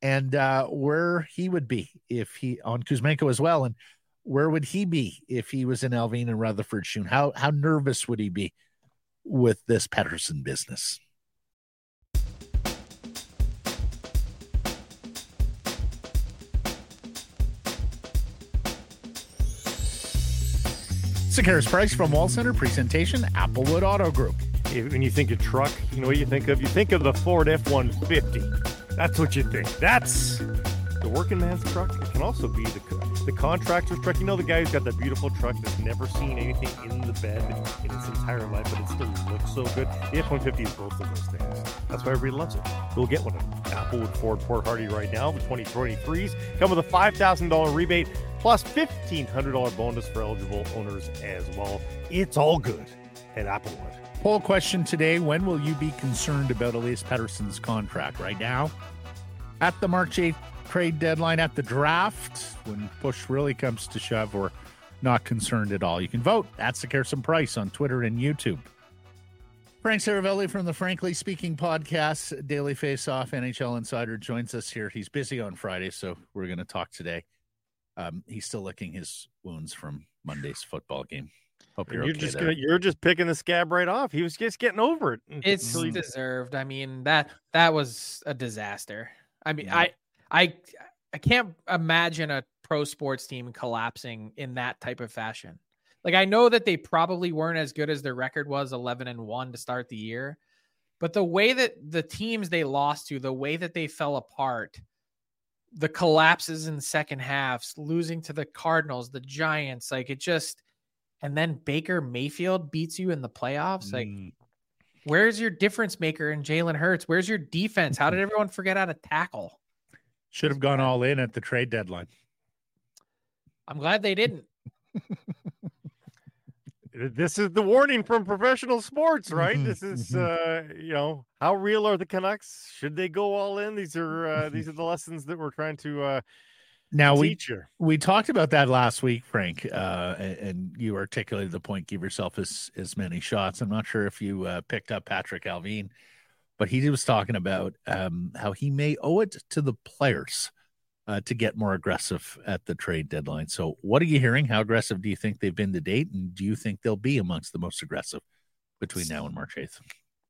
and uh, where he would be if he on Kuzmenko as well, and where would he be if he was in Alvin and Rutherford Shoon? How how nervous would he be with this Patterson business? Sekeres Price from Wall Centre, presentation Applewood Auto Group. When you think of truck, you know what you think of? You think of the Ford F one fifty. That's what you think. That's the working man's truck. It can also be the, the contractor's truck. You know, the guy who's got that beautiful truck that's never seen anything in the bed in its entire life, but it still looks so good. The F one fifty is both of those things. That's why everybody loves it. You'll get one of them. Applewood Ford Port Hardy right now. The twenty twenty-threes come with a five thousand dollars rebate, plus fifteen hundred dollars bonus for eligible owners as well. It's all good at Applewood. Poll question today: when will you be concerned about Elias Pettersson's contract? Right now, at the March eighth trade deadline, at the draft, when push really comes to shove, or not concerned at all? You can vote at Sekeres and Price on Twitter and YouTube. Frank Seravalli from the Frankly Speaking podcast, Daily Faceoff, N H L Insider, joins us here. He's busy on Friday, so we're going to talk today. Um, he's still licking his wounds from Monday's football game. Hope you're, you're okay just gonna, you're just picking the scab right off. He was just getting over it. It's he... deserved. I mean, that that was a disaster. I mean, yeah. I I I can't imagine a pro sports team collapsing in that type of fashion. Like, I know that they probably weren't as good as their record was, eleven and one to start the year, But the way that the teams they lost to, the way that they fell apart, the collapses in second halves, losing to the Cardinals, the Giants, like it just, and then Baker Mayfield beats you in the playoffs. Mm. Like, where's your difference maker in Jalen Hurts? Where's your defense? How did everyone forget how to tackle? Should have gone all in at the trade deadline. I'm glad they didn't. This is the warning from professional sports, right? Mm-hmm, this is, mm-hmm. uh, you know, how real are the Canucks? Should they go all in? These are uh, these are the lessons that we're trying to uh, now teach we, here. We talked about that last week, Frank, uh, and, and you articulated the point, give yourself as, as many shots. I'm not sure if you uh, picked up Patrik Allvin, but he was talking about um, how he may owe it to the players Uh, to get more aggressive at the trade deadline. So what are you hearing? How aggressive do you think they've been to date? And do you think they'll be amongst the most aggressive between now and March eighth?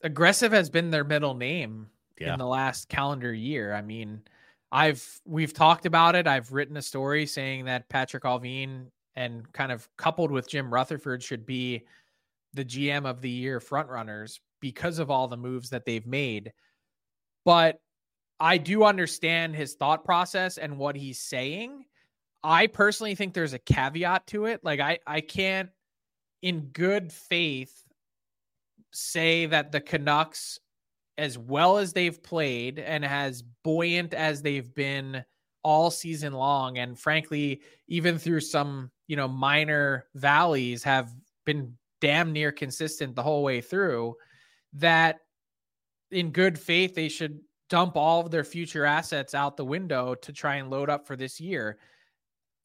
Aggressive has been their middle name yeah. in the last calendar year. I mean, I've, we've talked about it. I've written a story saying that Patrik Allvin and kind of coupled with Jim Rutherford should be the G M of the year frontrunners because of all the moves that they've made. But I do understand his thought process and what he's saying. I personally think there's a caveat to it. Like I, I can't in good faith say that the Canucks, as well as they've played and as buoyant as they've been all season long, and frankly, even through some, you know, minor valleys, have been damn near consistent the whole way through, that in good faith, they should dump all of their future assets out the window to try and load up for this year.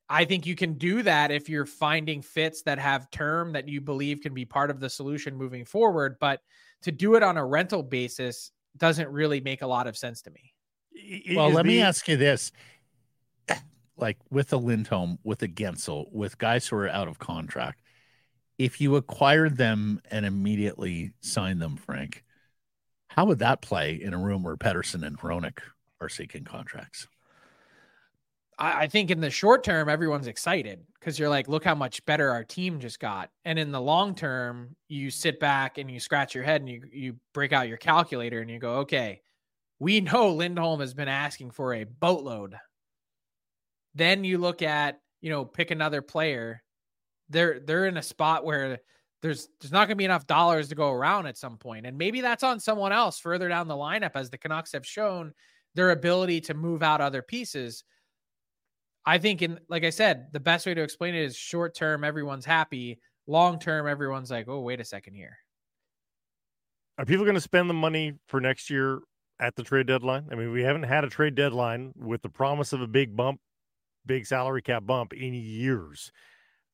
I think you can do that if you're finding fits that have term that you believe can be part of the solution moving forward, but to do it on a rental basis doesn't really make a lot of sense to me. Well, Is let the... me ask you this. Like with a Lindholm, with a Gensel, with guys who are out of contract, if you acquired them and immediately signed them, Frank, how would that play in a room where Pettersson and Hronek are seeking contracts? I, I think in the short term, everyone's excited because you're like, look how much better our team just got. And in the long term, you sit back and you scratch your head and you, you break out your calculator and you go, okay, we know Lindholm has been asking for a boatload. Then you look at, you know, pick another player. They're, they're in a spot where There's there's not going to be enough dollars to go around at some point. And maybe that's on someone else further down the lineup, as the Canucks have shown their ability to move out other pieces. I think, in like I said, the best way to explain it is short-term, everyone's happy. Long-term, everyone's like, oh, wait a second here. Are people going to spend the money for next year at the trade deadline? I mean, we haven't had a trade deadline with the promise of a big bump, big salary cap bump in years.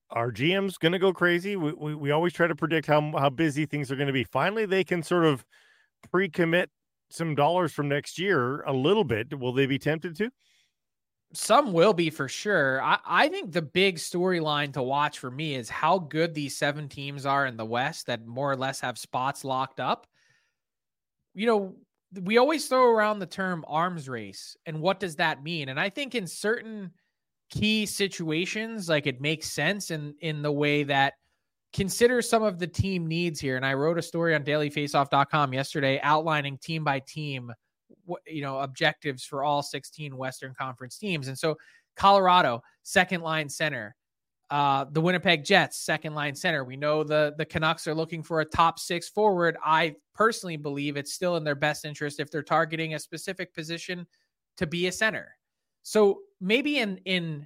Our G M's going to go crazy. We, we we always try to predict how how busy things are going to be. Finally, they can sort of pre-commit some dollars from next year a little bit. Will they be tempted to? Some will be for sure. I, I think the big storyline to watch for me is how good these seven teams are in the West that more or less have spots locked up. You know, we always throw around the term arms race, and what does that mean? And I think in certain key situations, like it makes sense in, in the way that consider some of the team needs here. And I wrote a story on daily faceoff dot com yesterday outlining team by team, you know, objectives for all sixteen Western Conference teams. And so Colorado, second line center, uh, the Winnipeg Jets, second line center. We know the, the Canucks are looking for a top six forward. I personally believe it's still in their best interest if they're targeting a specific position to be a center. So maybe in, in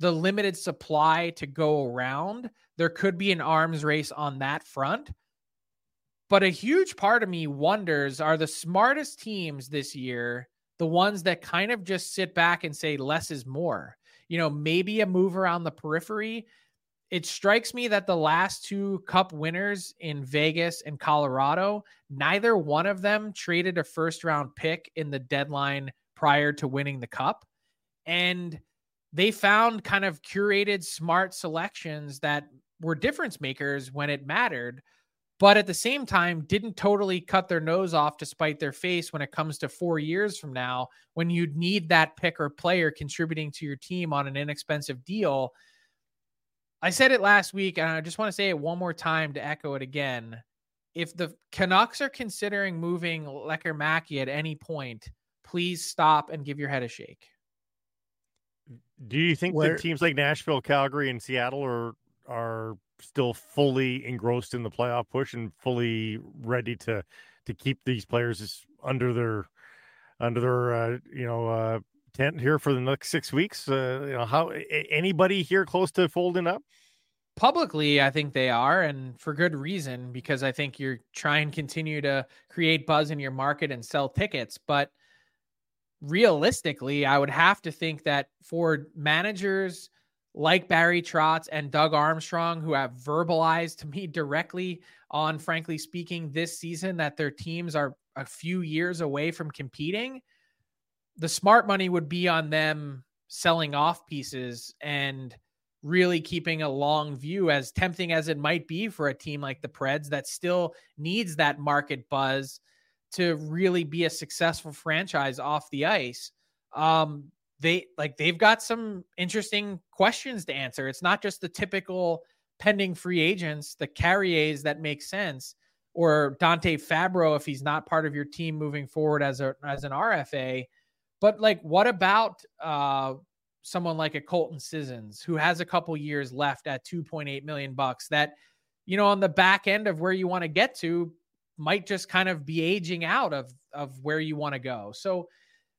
the limited supply to go around, there could be an arms race on that front. But a huge part of me wonders, are the smartest teams this year the ones that kind of just sit back and say less is more? You know, maybe a move around the periphery. It strikes me that the last two cup winners in Vegas and Colorado, neither one of them traded a first round pick in the deadline prior to winning the cup. And they found kind of curated, smart selections that were difference makers when it mattered, but at the same time, didn't totally cut their nose off to spite their face when it comes to four years from now, when you'd need that pick or player contributing to your team on an inexpensive deal. I said it last week, and I just want to say it one more time to echo it again. if the Canucks are considering moving Lekkerimäki at any point, please stop and give your head a shake. Do you think Where, that teams like Nashville, Calgary, and Seattle are are still fully engrossed in the playoff push and fully ready to to keep these players under their under their uh, you know uh, tent here for the next six weeks? Uh, you know, how anybody here close to folding up? Publicly, I think they are, and for good reason, because I think you're trying to continue to create buzz in your market and sell tickets. But realistically, I would have to think that for managers like Barry Trotz and Doug Armstrong, who have verbalized to me directly on Frankly Speaking this season that their teams are a few years away from competing, the smart money would be on them selling off pieces and really keeping a long view, as tempting as it might be for a team like the Preds that still needs that market buzz to really be a successful franchise off the ice. Um, they like, they've got some interesting questions to answer. It's not just the typical pending free agents, the Carriers that make sense, or Dante Fabro, if he's not part of your team moving forward as a, as an R F A, but like, what about, uh, someone like a Colton Sissons, who has a couple years left at two point eight million bucks, that, you know, on the back end of where you want to get to, might just kind of be aging out of, of where you want to go. So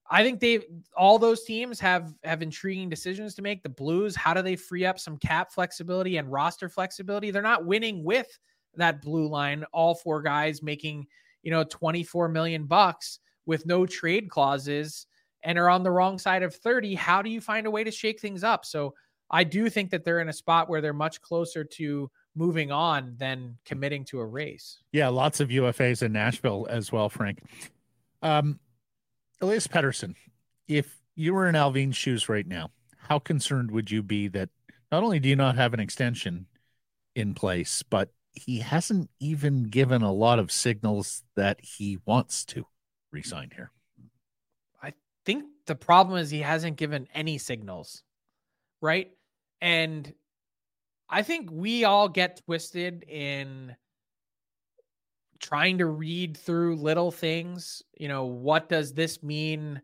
I think they, all those teams have, have intriguing decisions to make. The Blues, how do they free up some cap flexibility and roster flexibility? They're not winning with that blue line, all four guys making, you know, twenty-four million bucks with no trade clauses, and are on the wrong side of thirty, how do you find a way to shake things up? So I do think that they're in a spot where they're much closer to moving on than committing to a race. Yeah, lots of U F As in Nashville as well, Frank. Um, Elias Pettersson, if you were in Alvin's shoes right now, how concerned would you be that not only do you not have an extension in place, but he hasn't even given a lot of signals that he wants to resign here? I think the problem is he hasn't given any signals, right? And I think we all get twisted in trying to read through little things. You know, what does this mean?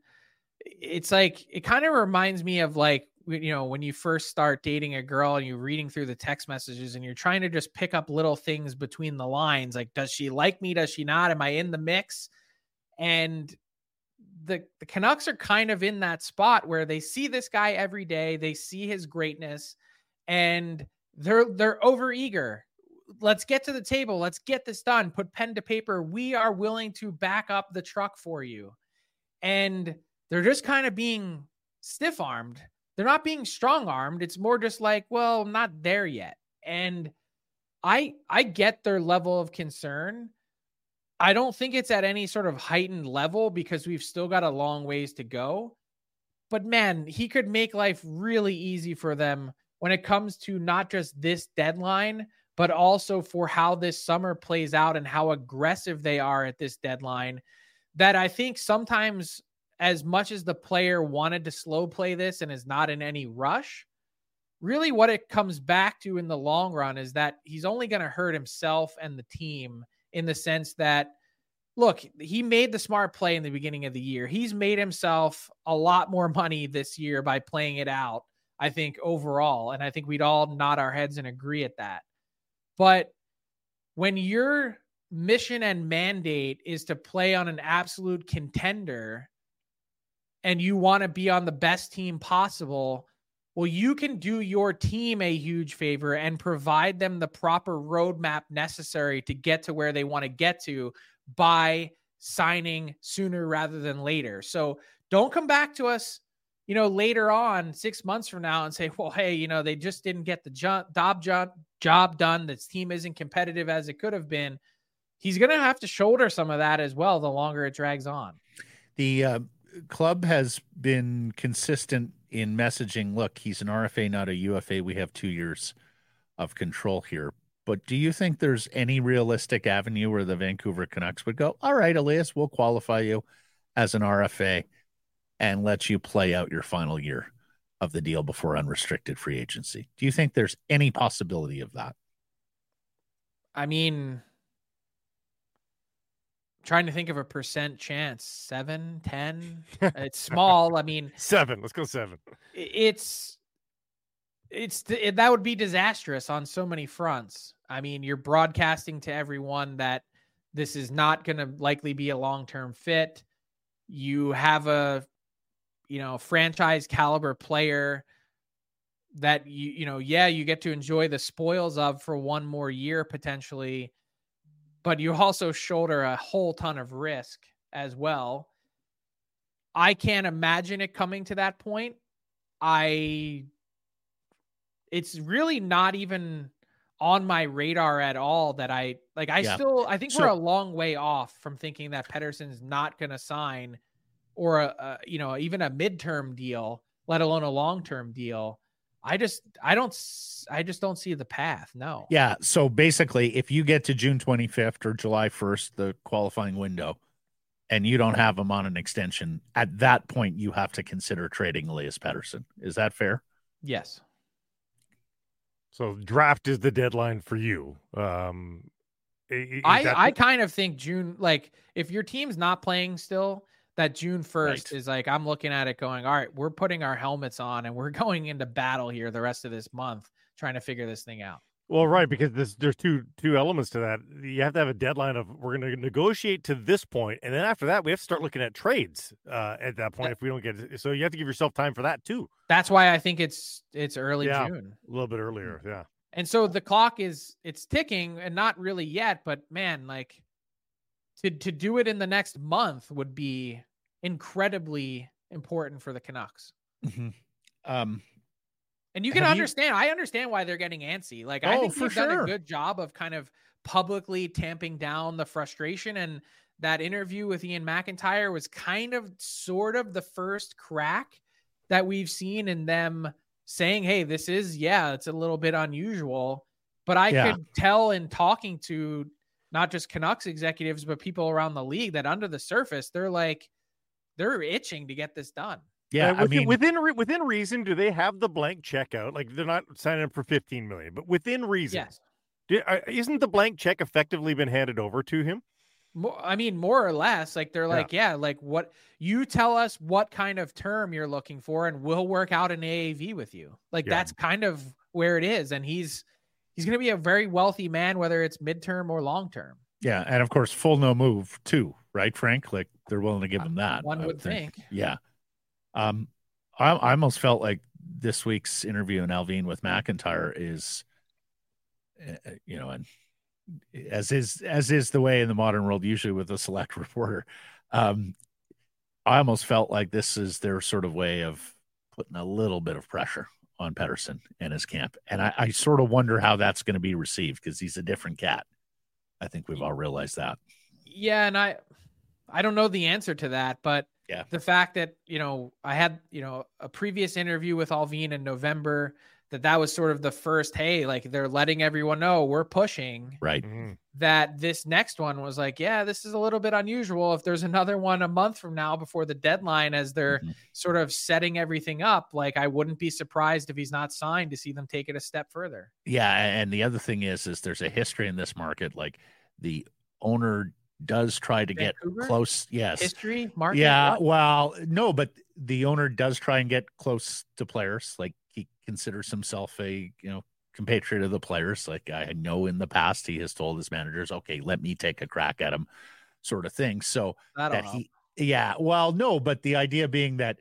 It's like, it kind of reminds me of like, you know, when you first start dating a girl and you're reading through the text messages and you're trying to just pick up little things between the lines. Like, does she like me? Does she not? Am I in the mix? And The, the Canucks are kind of in that spot where they see this guy every day, they see his greatness, and they're they're over eager. Let's get to the table. Let's get this done. Put pen to paper. We are willing to back up the truck for you. And they're just kind of being stiff-armed. They're not being strong-armed. It's more just like, well, I'm not there yet. And I I get their level of concern. I don't think it's at any sort of heightened level because we've still got a long ways to go, but man, he could make life really easy for them when it comes to not just this deadline, but also for how this summer plays out and how aggressive they are at this deadline. That I think sometimes, as much as the player wanted to slow play this and is not in any rush, really what it comes back to in the long run is that he's only going to hurt himself and the team, in the sense that, look, he made the smart play in the beginning of the year. He's made himself a lot more money this year by playing it out, I think, overall. And I think we'd all nod our heads and agree at that. But when your mission and mandate is to play on an absolute contender and you want to be on the best team possible, well, you can do your team a huge favor and provide them the proper roadmap necessary to get to where they want to get to by signing sooner rather than later. So don't come back to us, you know, later on, six months from now, and say, well, hey, you know, they just didn't get the job, job, job done. This team isn't competitive as it could have been. He's going to have to shoulder some of that as well the longer it drags on. The uh, club has been consistent in messaging, look, he's an R F A, not a U F A. We have two years of control here. But do you think there's any realistic avenue where the Vancouver Canucks would go, all right, Elias, we'll qualify you as an R F A and let you play out your final year of the deal before unrestricted free agency? Do you think there's any possibility of that? I mean, trying to think of a percent chance. Seven, ten. It's small. I mean, seven. Let's go seven. It's it's it, that would be disastrous on so many fronts. I mean, you're broadcasting to everyone that this is not going to likely be a long-term fit. You have a, you know, franchise caliber player that you you know, yeah, you get to enjoy the spoils of for one more year potentially, but you also shoulder a whole ton of risk as well. I can't imagine it coming to that point. I, it's really not even on my radar at all that I, like, I yeah. still, I think so, we're a long way off from thinking that Pettersson's not going to sign or, a, a, you know, even a midterm deal, let alone a long-term deal. I just, I don't, I just don't see the path. No. Yeah. So basically if you get to June twenty-fifth or July first, the qualifying window, and you don't have him on an extension at that point, you have to consider trading Elias Pettersson. Is that fair? Yes. So draft is the deadline for you. Um, I, that... I kind of think June, like if your team's not playing still, that June first right. is like, I'm looking at it going, all right, we're putting our helmets on and we're going into battle here the rest of this month trying to figure this thing out. Well, right, because this, there's two two elements to that. You have to have a deadline of we're going to negotiate to this point, and then after that, we have to start looking at trades uh, at that point that, if we don't get it. So you have to give yourself time for that too. That's why I think it's it's early yeah, June. A little bit earlier, yeah. And so the clock is it's ticking, and not really yet, but man, like, To to do it in the next month would be incredibly important for the Canucks. Mm-hmm. Um, and you can understand. You... I understand why they're getting antsy. Like, oh, I think they've sure. done a good job of kind of publicly tamping down the frustration. And that interview with Ian MacIntyre was kind of sort of the first crack that we've seen in them saying, hey, this is, yeah, it's a little bit unusual. But I yeah. could tell in talking to not just Canucks executives, but people around the league that under the surface, they're like, they're itching to get this done. Yeah, uh, within, I mean, within, re- within reason, do they have the blank checkout? Like, they're not signing up for fifteen million dollars, but within reason, yes. do, uh, isn't the blank check effectively been handed over to him? More, I mean, more or less, like they're yeah. like, yeah, like what you tell us what kind of term you're looking for and we'll work out an A A V with you. Like yeah. that's kind of where it is. And he's, He's going to be a very wealthy man, whether it's midterm or long-term. Yeah. And of course, full no move too, right, Frank? Like they're willing to give him that. One would, would think. think. Yeah. Um, I, I almost felt like this week's interview in Allvin with MacIntyre is, uh, you know, and as is, as is the way in the modern world, usually with a select reporter. Um, I almost felt like this is their sort of way of putting a little bit of pressure on Pettersson and his camp. And I, I sort of wonder how that's going to be received because he's a different cat. I think we've all realized that. Yeah. And I, I don't know the answer to that, but yeah. the fact that, you know, I had, you know, a previous interview with Allvin in November that that was sort of the first, hey, like they're letting everyone know we're pushing right. Mm-hmm. That this next one was like, yeah, this is a little bit unusual. If there's another one a month from now before the deadline, as they're mm-hmm. sort of setting everything up, like I wouldn't be surprised if he's not signed to see them take it a step further. Yeah. And the other thing is, is there's a history in this market. Like the owner does try to Vancouver? get close. Yes. History market. Yeah. Right? Well, no, but the owner does try and get close to players. Like, he considers himself a, you know, compatriot of the players. Like I know in the past, he has told his managers, okay, let me take a crack at him sort of thing. So that he, yeah, well, no, but the idea being that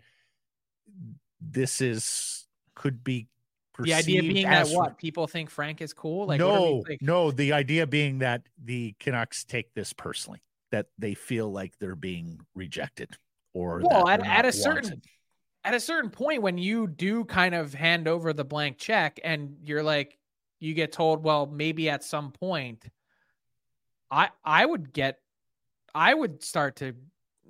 this is, could be perceived the idea being as, that what people think Frank is cool. Like, no, what we, like, no, the idea being that the Canucks take this personally, that they feel like they're being rejected or well, that at, at a wanted. certain At a certain point when you do kind of hand over the blank check and you're like, you get told, well, maybe at some point I, I would get, I would start to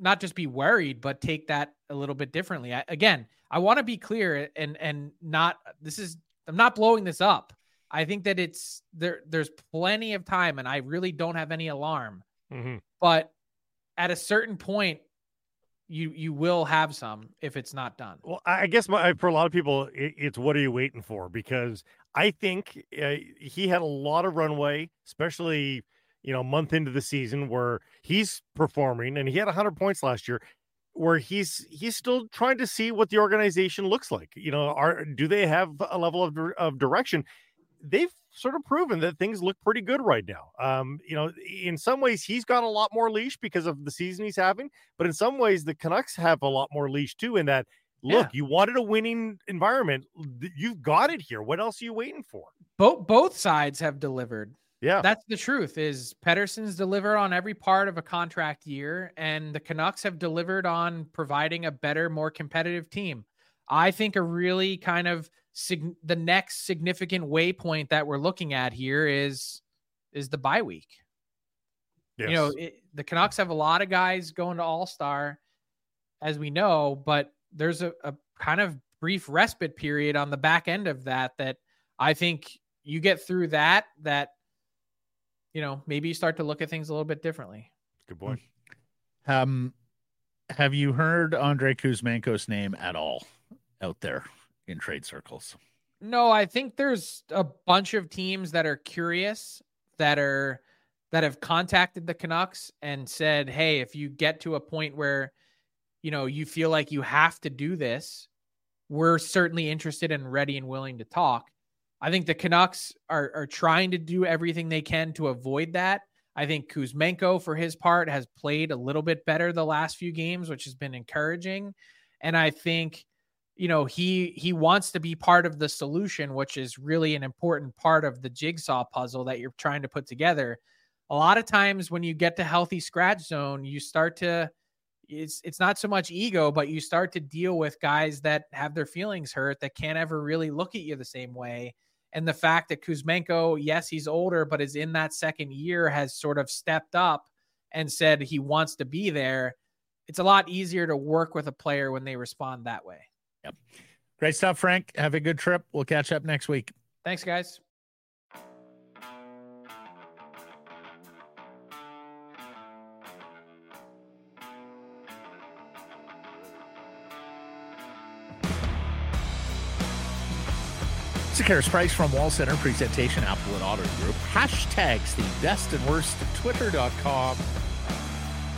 not just be worried, but take that a little bit differently. I, again, I want to be clear and, and not, this is, I'm not blowing this up. I think that it's there, there's plenty of time and I really don't have any alarm, mm-hmm. but at a certain point, You you will have some if it's not done. Well, I guess my, for a lot of people, it, it's what are you waiting for? Because I think uh, he had a lot of runway, especially you know, month into the season where he's performing, and he had one hundred points last year, where he's he's still trying to see what the organization looks like. You know, are do they have a level of of direction? They've sort of proven that things look pretty good right now. Um, you know, in some ways, he's got a lot more leash because of the season he's having. But in some ways, the Canucks have a lot more leash, too, in that, look, yeah. you wanted a winning environment. You've got it here. What else are you waiting for? Both both sides have delivered. Yeah, that's the truth, is Pettersson's delivered on every part of a contract year, and the Canucks have delivered on providing a better, more competitive team. I think a really kind of sig- the next significant waypoint that we're looking at here is is the bye week. Yes. You know, it, the Canucks have a lot of guys going to All-Star, as we know, but there's a, a kind of brief respite period on the back end of that that I think you get through that, that, you know, maybe you start to look at things a little bit differently. Good point. Um, have you heard Andrei Kuzmenko's name at all out there in trade circles? No, I think there's a bunch of teams that are curious, that are that have contacted the Canucks and said, hey, if you get to a point where, you know, you feel like you have to do this, we're certainly interested and ready and willing to talk. I think the Canucks are are trying to do everything they can to avoid that. I think Kuzmenko, for his part, has played a little bit better the last few games, which has been encouraging. And I think, you know, he he wants to be part of the solution, which is really an important part of the jigsaw puzzle that you're trying to put together. A lot of times when you get to healthy scratch zone, you start to, it's it's not so much ego, but you start to deal with guys that have their feelings hurt, that can't ever really look at you the same way. And the fact that Kuzmenko, yes, he's older, but is in that second year, has sort of stepped up and said he wants to be there. It's a lot easier to work with a player when they respond that way. Yep. Great stuff, Frank. Have a good trip. We'll catch up next week. Thanks, guys. Sekeres Price from Wall Centre, presentation Applewood Auto Group. Hashtags the best and worst at twitter dot com.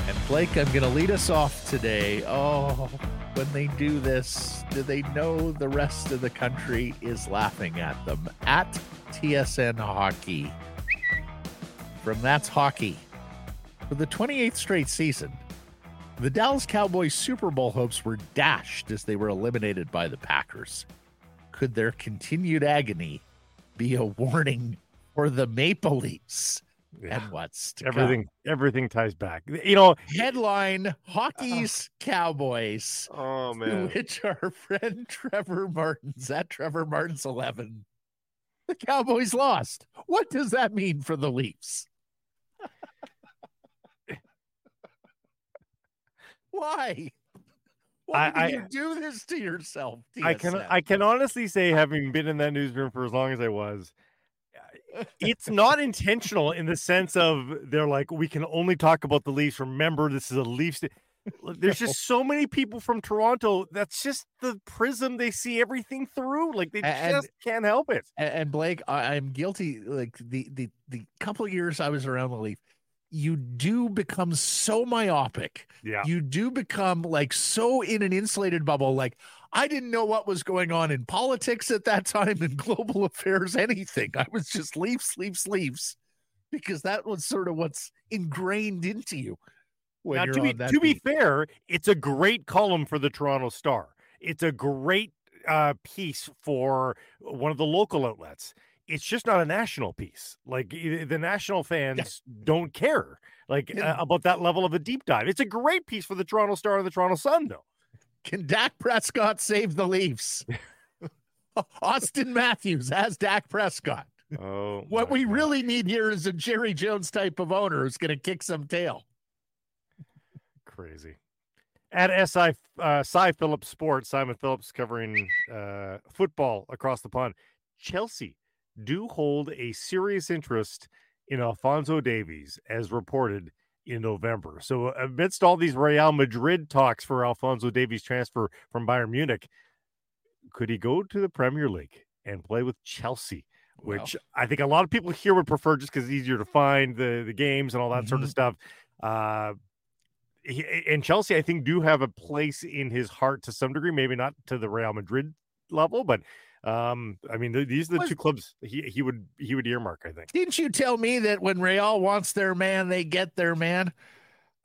And Blake, I'm going to lead us off today. Oh, when they do this, do they know the rest of the country is laughing at them? At T S N Hockey. From That's Hockey. For the twenty-eighth straight season, the Dallas Cowboys Super Bowl hopes were dashed as they were eliminated by the Packers. Could their continued agony be a warning for the Maple Leafs? Yeah. And what's to everything? Come? Everything ties back. You know, headline: Hockey's uh, Cowboys. Oh man! To which our friend Trevor Martin's at Trevor Martin's eleven. The Cowboys lost. What does that mean for the Leafs? Why? Why I, do you I, do this to yourself? T S N? I can I can honestly say, having been in that newsroom for as long as I was, it's not intentional in the sense of they're like, we can only talk about the Leafs. Remember, this is a Leafs. St- There's just so many people from Toronto. That's just the prism they see everything through. Like, they and, just can't help it. And Blake, I, I'm guilty. Like the the the couple of years I was around the Leafs, you do become so myopic. Yeah. You do become like so in an insulated bubble. Like, I didn't know what was going on in politics at that time, in global affairs, anything. I was just Leafs, Leafs, Leafs, because that was sort of what's ingrained into you. When now, you're to be, on that to be fair, it's a great column for the Toronto Star. It's a great uh, piece for one of the local outlets. It's just not a national piece. Like, the national fans yeah. don't care like yeah. uh, about that level of a deep dive. It's a great piece for the Toronto Star and the Toronto Sun, though. Can Dak Prescott save the Leafs? Austin Matthews as Dak Prescott. Oh, what we God. really need here is a Jerry Jones type of owner who's going to kick some tail. Crazy. At S I uh, Cy Phillips Sports, Simon Phillips covering uh, football across the pond. Chelsea do hold a serious interest in Alphonso Davies, as reported in November. So amidst all these Real Madrid talks for Alphonso Davies' transfer from Bayern Munich, could he go to the Premier League and play with Chelsea which wow. I think a lot of people here would prefer just because it's easier to find the, the games and all that mm-hmm. sort of stuff. Uh, he, and Chelsea, I think, do have a place in his heart to some degree, maybe not to the Real Madrid level, but um, I mean, the, these are the was, two clubs he, he would he would earmark, I think. Didn't you tell me that when Real wants their man, they get their man?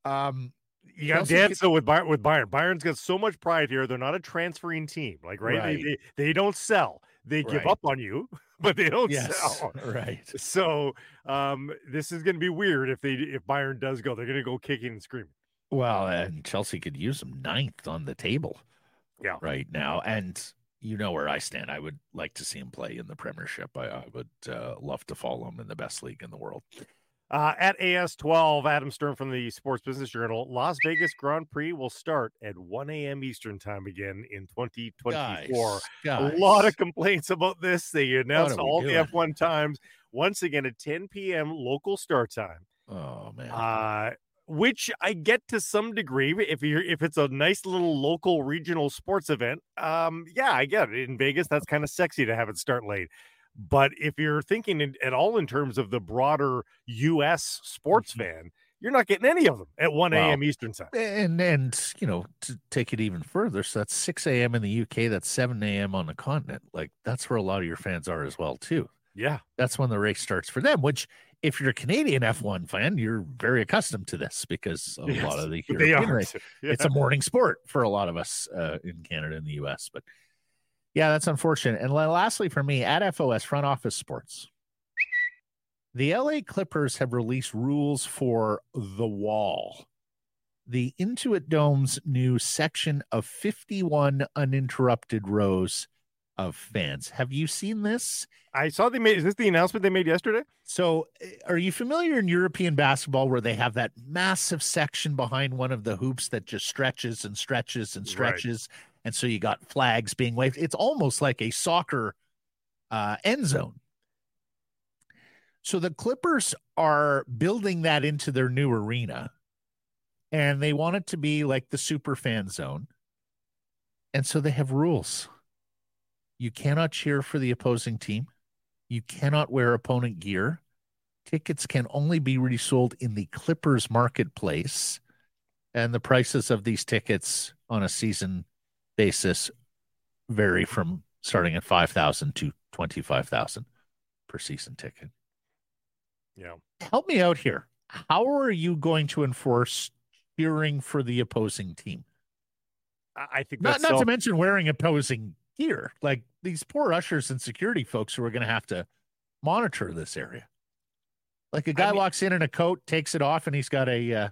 Um, you got Danzo could... with Byron. With Byron, Byron's got so much pride here. They're not a transferring team, like right? right. They, they they don't sell. They right. give up on you, but they don't yes. sell. Right. So um, this is going to be weird if they if Byron does go, they're going to go kicking and screaming. Well, and Chelsea could use him ninth on the table. Yeah. Right now, and you know where I stand. I would like to see him play in the Premiership. I, I would uh, love to follow him in the best league in the world. Uh, at A S twelve, Adam Stern from the Sports Business Journal, Las Vegas Grand Prix will start at one a.m. Eastern time again in twenty twenty-four. Guys, guys. A lot of complaints about this. They announced all doing? the F one times once again at ten p.m. local start time. Oh, man. Uh, which I get to some degree. If you're if it's a nice little local regional sports event, um, yeah, I get it. In Vegas, that's kind of sexy to have it start late. But if you're thinking at all in terms of the broader U S sports fan, you're not getting any of them at one a.m. Wow. Eastern time. And, and you know, to take it even further, so that's six a.m. in the U K, that's seven a.m. on the continent. Like, that's where a lot of your fans are as well, too. Yeah. That's when the race starts for them, which if you're a Canadian F one fan, you're very accustomed to this because a yes, lot of the European race. Yeah. It's a morning sport for a lot of us uh, in Canada and the U S, but... yeah, that's unfortunate. And lastly for me, at F O S, Front Office Sports, the L A Clippers have released rules for The Wall, the Intuit Dome's new section of fifty-one uninterrupted rows of fans. Have you seen this? I saw they made, is this the announcement they made yesterday? So are you familiar in European basketball where they have that massive section behind one of the hoops that just stretches and stretches and stretches? Right. And so you got flags being waved. It's almost like a soccer uh, end zone. So the Clippers are building that into their new arena. And they want it to be like the super fan zone. And so they have rules. You cannot cheer for the opposing team. You cannot wear opponent gear. Tickets can only be resold in the Clippers marketplace. And the prices of these tickets on a season basis vary from starting at five thousand to twenty-five thousand per season ticket. Yeah. Help me out here. How are you going to enforce cheering for the opposing team? I think that's not, not so- to mention wearing opposing gear. Like these poor ushers and security folks who are going to have to monitor this area. Like a guy I mean- walks in in a coat, takes it off, and he's got a uh,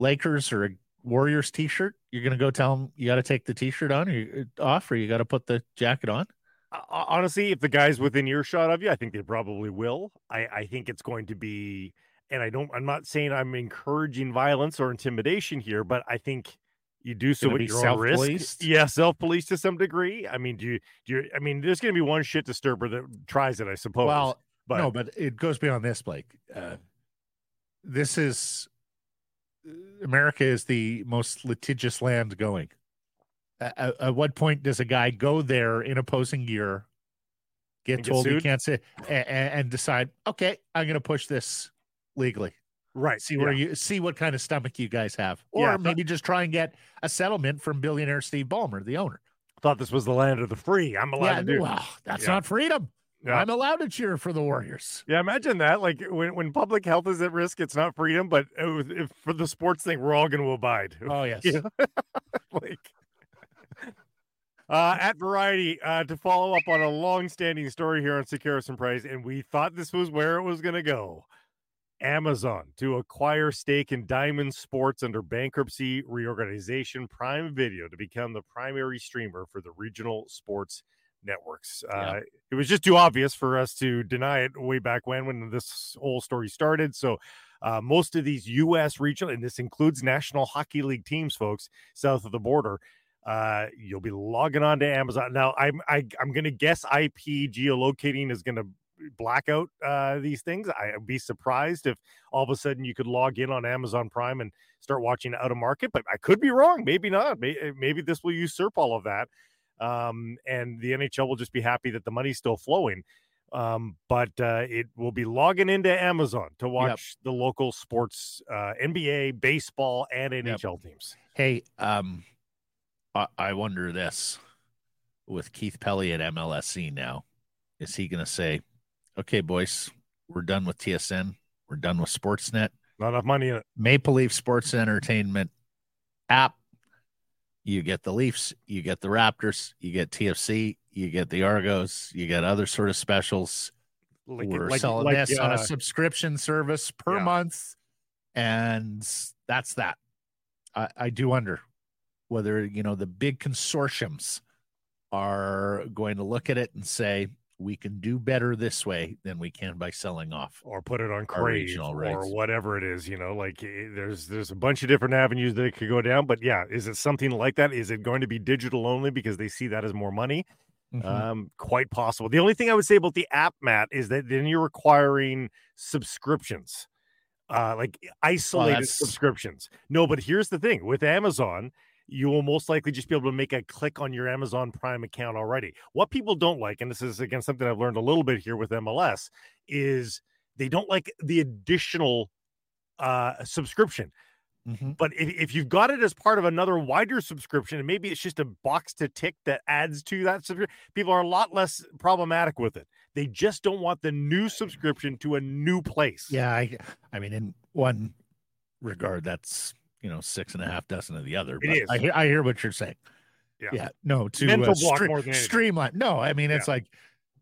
Lakers or a Warriors t-shirt. You're going to go tell him you got to take the t-shirt on or you, off, or you got to put the jacket on. Honestly, if the guy's within earshot of you, I think they probably will. I, I think it's going to be, and I don't, I'm not saying I'm encouraging violence or intimidation here, but I think you do so at your own risk. Yeah. Self-police to some degree. I mean, do you, do you, I mean, there's going to be one shit disturber that tries it, I suppose. Well, but no, but it goes beyond this, Blake. Uh, this is, America is the most litigious land going. At, at what point does a guy go there in opposing gear, get and told get he can't sit, and, and decide, okay, I'm going to push this legally? Right. See where yeah. you see what kind of stomach you guys have, or yeah, maybe but, just try and get a settlement from billionaire Steve Ballmer, the owner. I thought this was the land of the free. I'm allowed yeah, to do. Well, that's yeah. not freedom. Yeah. I'm allowed to cheer for the Warriors. Yeah, imagine that. Like when, when public health is at risk, it's not freedom, but if, if for the sports thing, we're all going to abide. Oh yes. Yeah. like uh, at Variety uh, to follow up on a long-standing story here on Sekeres and Price, and we thought this was where it was going to go. Amazon to acquire stake in Diamond Sports under bankruptcy reorganization. Prime Video to become the primary streamer for the regional sports networks. Uh, yeah. It was just too obvious for us to deny it way back when, when this whole story started. So uh, most of these U S regional, and this includes National Hockey League teams, folks, south of the border, uh, you'll be logging on to Amazon. Now I'm, I, I'm going to guess I P geolocating is going to black out uh, these things. I'd be surprised if all of a sudden you could log in on Amazon Prime and start watching out of market, but I could be wrong. Maybe not. Maybe, maybe this will usurp all of that. Um, and the N H L will just be happy that the money's still flowing. Um, but uh, it will be logging into Amazon to watch yep. the local sports, uh, N B A, baseball, and N H L yep. teams. Hey, um, I, I wonder this. With Keith Pelly at M L S C now, is he going to say, okay, boys, we're done with T S N. We're done with Sportsnet. Not enough money in it. Maple Leaf Sports Entertainment app. You get the Leafs. You get the Raptors. You get T F C. You get the Argos. You get other sort of specials. Like, we're like, selling like, this uh, on a subscription service per yeah. month. And that's that. I, I do wonder whether, you know, the big consortiums are going to look at it and say, we can do better this way than we can by selling off, or put it on Crave or whatever it is, you know, like there's, there's a bunch of different avenues that it could go down, but yeah. Is it something like that? Is it going to be digital only because they see that as more money? Mm-hmm. Um, quite possible. The only thing I would say about the app, Matt, is that then you're requiring subscriptions, uh, like isolated oh, subscriptions. No, but here's the thing with Amazon. You will most likely just be able to make a click on your Amazon Prime account already. What people don't like, and this is, again, something I've learned a little bit here with M L S, is they don't like the additional uh, subscription. Mm-hmm. But if, if you've got it as part of another wider subscription, and maybe it's just a box to tick that adds to that subscription, people are a lot less problematic with it. They just don't want the new subscription to a new place. Yeah, I, I mean, in one regard, that's... you know, six and a half dozen of the other. But it is. I hear, I hear what you're saying. Yeah. yeah. No, to uh, stre- streamline. No, I mean, it's yeah. like,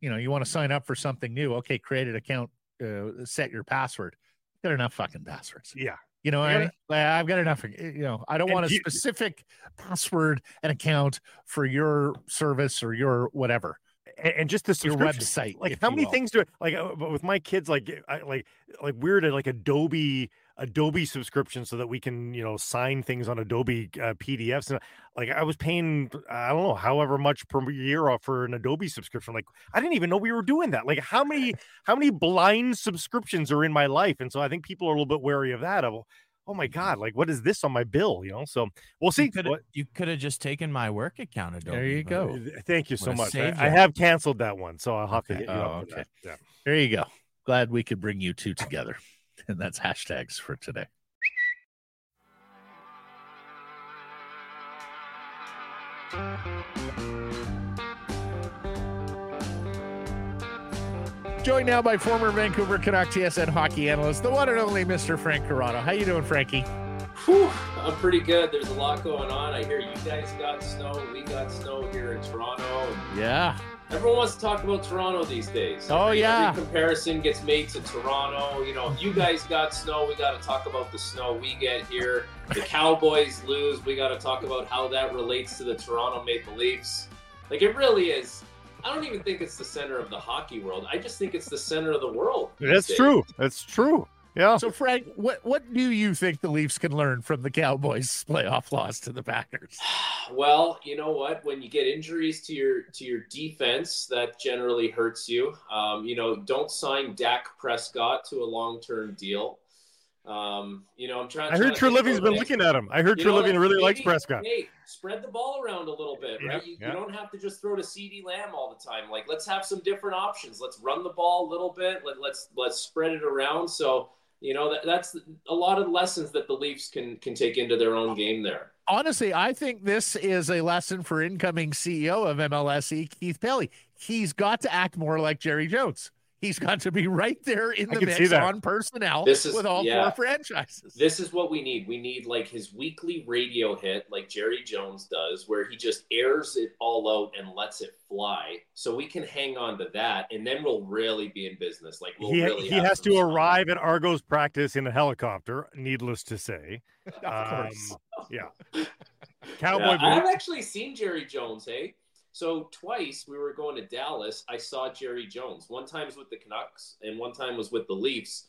you know, you want to sign up for something new. Okay. Create an account, uh, set your password. Got enough fucking passwords. Yeah. You know, you I, I've got enough, you know, I don't and want a you, specific password and account for your service or your whatever. And just the your website. Like how many will. things do it? Like with my kids, like, I, like, like weird, like Adobe, Adobe subscription so that we can, you know, sign things on Adobe uh, P D Fs. And like I was paying, I don't know, however much per year off for an Adobe subscription. Like I didn't even know we were doing that. Like how many, how many blind subscriptions are in my life? And so I think people are a little bit wary of that. Of, oh my God, like what is this on my bill? You know, so we'll see. You could have just taken my work account, Adobe. There you go. Thank you so much. I, I have canceled that one, so I'll have okay. to get you oh, up okay. that. Yeah. There you go. Glad we could bring you two together. And that's hashtags for today. Joined now by former Vancouver Canuck T S N hockey analyst, the one and only Mister Frank Carano. How you doing, Frankie? Whew, I'm pretty good. There's a lot going on. I hear you guys got snow. We got snow here in Toronto. Yeah. Everyone wants to talk about Toronto these days. Oh, every, yeah. Every comparison gets made to Toronto. You know, if you guys got snow, we got to talk about the snow we get here. The Cowboys lose, we got to talk about how that relates to the Toronto Maple Leafs. Like, it really is. I don't even think it's the center of the hockey world. I just think it's the center of the world. That's days. true. That's true. Yeah. So, Frank, what, what do you think the Leafs can learn from the Cowboys' playoff loss to the Packers? Well, you know what? When you get injuries to your to your defense, that generally hurts you. Um, you know, don't sign Dak Prescott to a long-term deal. Um, you know, I'm trying. I trying heard Treliving's been looking at him. I heard Treliving really maybe, likes Prescott. Hey, spread the ball around a little bit, right? Yeah, you, yeah. you don't have to just throw to CeeDee Lamb all the time. Like, let's have some different options. Let's run the ball a little bit. Let, let's let's spread it around. So. You know, that, that's a lot of lessons that the Leafs can can take into their own game there. Honestly, I think this is a lesson for incoming C E O of M L S E, Keith Pelly. He's got to act more like Jerry Jones. He's got to be right there in the mix on personnel this is, with all yeah. four franchises. This is what we need. We need like his weekly radio hit like Jerry Jones does where he just airs it all out and lets it fly. So we can hang on to that and then we'll really be in business. Like we'll he, really he has to fun. arrive at Argo's practice in a helicopter, needless to say. um, yeah. Cowboy. Yeah, I've actually seen Jerry Jones, hey? So twice we were going to Dallas, I saw Jerry Jones. One time was with the Canucks and one time was with the Leafs.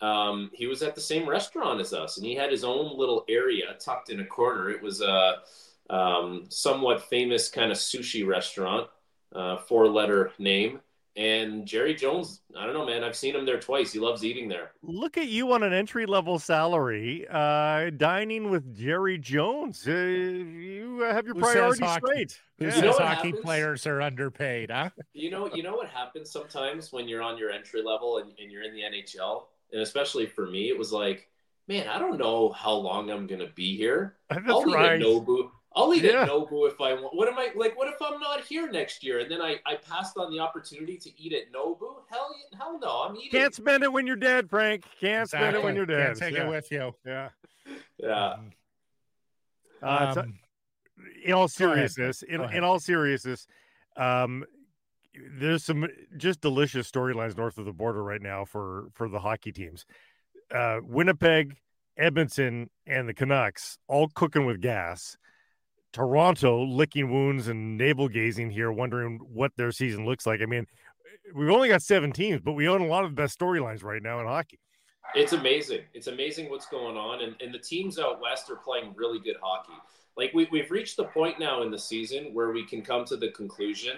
Um, he was at the same restaurant as us and he had his own little area tucked in a corner. It was a um, somewhat famous kind of sushi restaurant, uh, four-letter name. And Jerry Jones, I don't know, man. I've seen him there twice. He loves eating there. Look at you on an entry-level salary, uh, dining with Jerry Jones. Uh, you have your Who priorities hockey, straight. Who yeah. says you know hockey happens? Players are underpaid, huh? You know, you know what happens sometimes when you're on your entry level and, and you're in the N H L? And especially for me, it was like, man, I don't know how long I'm going to be here. That's I'll leave right. at Nobu. I'll eat yeah. at Nobu if I want. What am I like? What if I'm not here next year? And then I, I passed on the opportunity to eat at Nobu. Hell, hell no! I'm eating. Can't spend it when you're dead, Frank. Can't exactly. spend it when you're dead. Can't take yeah. it with you. Yeah, yeah. Um, uh, so, in all seriousness, in, in all seriousness, um, there's some just delicious storylines north of the border right now for for the hockey teams. Uh, Winnipeg, Edmonton, and the Canucks all cooking with gas. Toronto licking wounds and navel-gazing here, wondering what their season looks like. I mean, we've only got seven teams, but we own a lot of the best storylines right now in hockey. It's amazing. It's amazing what's going on. And, and the teams out west are playing really good hockey. Like, we, we've reached the point now in the season where we can come to the conclusion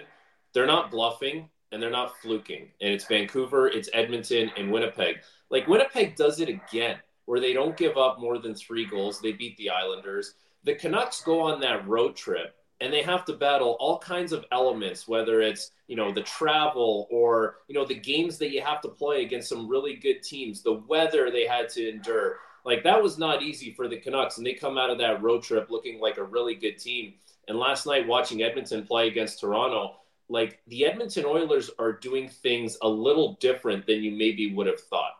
they're not bluffing and they're not fluking. And it's Vancouver, it's Edmonton, and Winnipeg. Like, Winnipeg does it again, where they don't give up more than three goals. They beat the Islanders. The Canucks go on that road trip and they have to battle all kinds of elements, whether it's, you know, the travel or, you know, the games that you have to play against some really good teams, the weather they had to endure. Like, that was not easy for the Canucks. And they come out of that road trip looking like a really good team. And last night watching Edmonton play against Toronto, like, the Edmonton Oilers are doing things a little different than you maybe would have thought.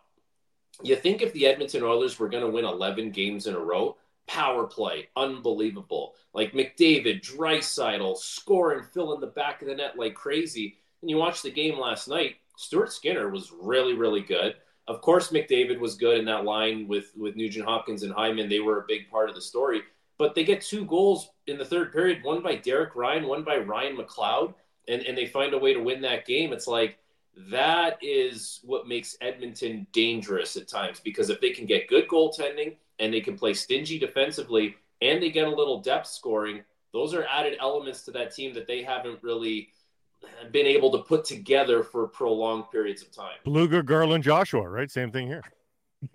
You think if the Edmonton Oilers were going to win eleven games in a row, power play, unbelievable. Like, McDavid, Draisaitl, score and fill in the back of the net like crazy. And you watch the game last night, Stuart Skinner was really, really good. Of course, McDavid was good in that line with, with Nugent Hopkins and Hyman. They were a big part of the story. But they get two goals in the third period, one by Derek Ryan, one by Ryan McLeod, and, and they find a way to win that game. It's like, that is what makes Edmonton dangerous at times, because if they can get good goaltending and they can play stingy defensively and they get a little depth scoring, those are added elements to that team that they haven't really been able to put together for prolonged periods of time. Beluga, Garland, Joshua, right? Same thing here.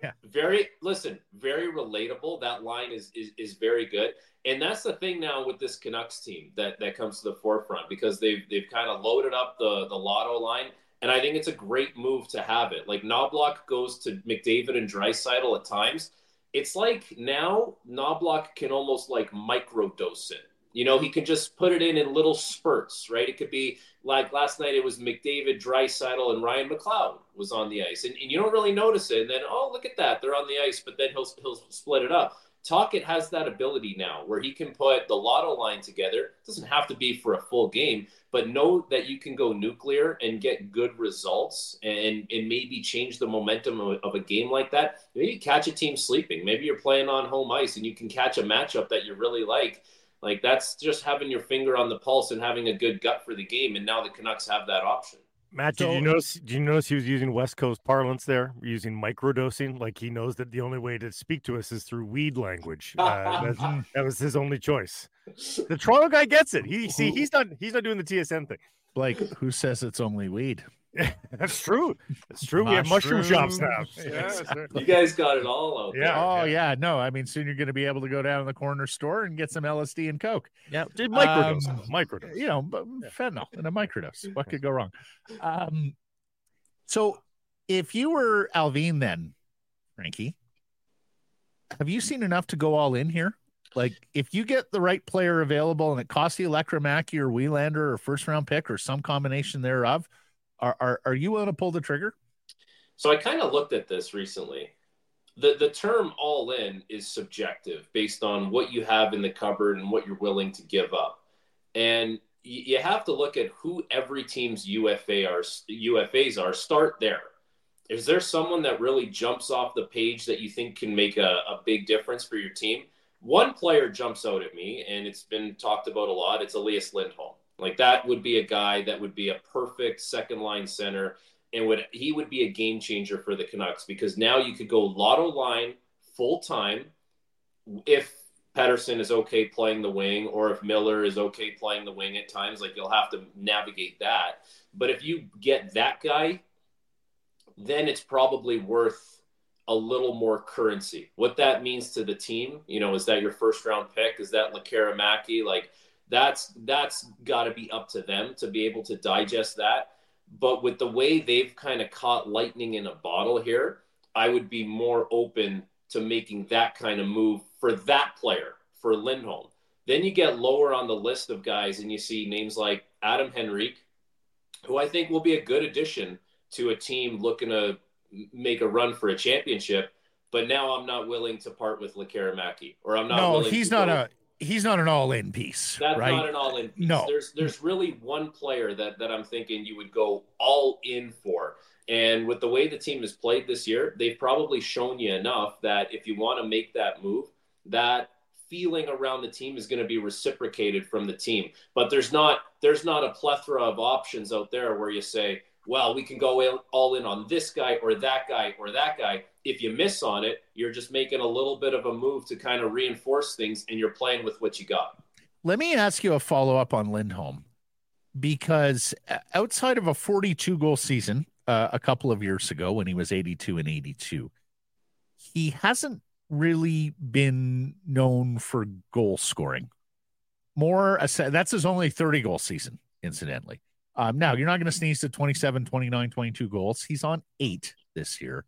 Yeah. Very, listen, very relatable. That line is, is, is very good. And that's the thing now with this Canucks team that, that comes to the forefront, because they've, they've kind of loaded up the, the lotto line. And I think it's a great move to have it. Like, Knoblauch goes to McDavid and Draisaitl at times. It's like now Knoblauch can almost like microdose it. You know, he can just put it in in little spurts, right? It could be like last night it was McDavid, Draisaitl, and Ryan McLeod was on the ice. And, and you don't really notice it. And then, oh, look at that. They're on the ice, but then he'll, he'll split it up. Tocchet has that ability now where he can put the lotto line together. It doesn't have to be for a full game, but know that you can go nuclear and get good results and, and maybe change the momentum of, of a game like that. Maybe you catch a team sleeping. Maybe you're playing on home ice and you can catch a matchup that you really like. Like, that's just having your finger on the pulse and having a good gut for the game. And now the Canucks have that option. Matt, did so, you notice? Did you notice he was using West Coast parlance there, using microdosing? Like, he knows that the only way to speak to us is through weed language. Uh, that, that was his only choice. The Toronto guy gets it. He see, he's not he's not doing the T S N thing. Blake, who says it's only weed? That's true. That's true. Mushroom. We have mushroom shops now. Yeah, exactly. You guys got it all out. Yeah. There. Oh yeah. No, I mean, soon you're going to be able to go down to the corner store and get some L S D and coke. Yeah. Dude, microdose. Um, microdose. You know, fentanyl and a microdose. What could go wrong? Um. So, if you were Allvin, then Frankie, have you seen enough to go all in here? Like, if you get the right player available and it costs you Lekkerimäki or Wielander or first round pick or some combination thereof. Are, are are you willing to pull the trigger? So I kind of looked at this recently. The the term all in is subjective based on what you have in the cupboard and what you're willing to give up. And you, you have to look at who every team's U F A are, U F As are. Start there. Is there someone that really jumps off the page that you think can make a, a big difference for your team? One player jumps out at me, and it's been talked about a lot. It's Elias Lindholm. Like, that would be a guy that would be a perfect second-line center, and would he would be a game-changer for the Canucks, because now you could go lotto line full-time if Pettersson is okay playing the wing, or if Miller is okay playing the wing at times, like you'll have to navigate that. But if you get that guy, then it's probably worth a little more currency. What that means to the team, you know, is that your first round pick? Is that Lekkerimäki? Like that's, that's gotta be up to them to be able to digest that. But with the way they've kind of caught lightning in a bottle here, I would be more open to making that kind of move for that player, for Lindholm. Then you get lower on the list of guys and you see names like Adam Henrique, who I think will be a good addition to a team looking to make a run for a championship. But now I'm not willing to part with Lekkerimäki, or I'm not no, willing he's to not a he's not an all-in piece. That's right? Not an all-in piece. No. There's there's really one player that, that I'm thinking you would go all in for. And with the way the team has played this year, they've probably shown you enough that if you want to make that move, that feeling around the team is going to be reciprocated from the team. But there's not there's not a plethora of options out there where you say, well, we can go all in on this guy or that guy or that guy. If you miss on it, you're just making a little bit of a move to kind of reinforce things, and you're playing with what you got. Let me ask you a follow-up on Lindholm, because outside of a forty-two goal season uh, a couple of years ago when he was eighty-two and eighty-two, he hasn't really been known for goal scoring. More, that's his only thirty goal season, incidentally. Um, now, you're not going to sneeze to twenty-seven, twenty-nine, twenty-two goals. He's on eight this year.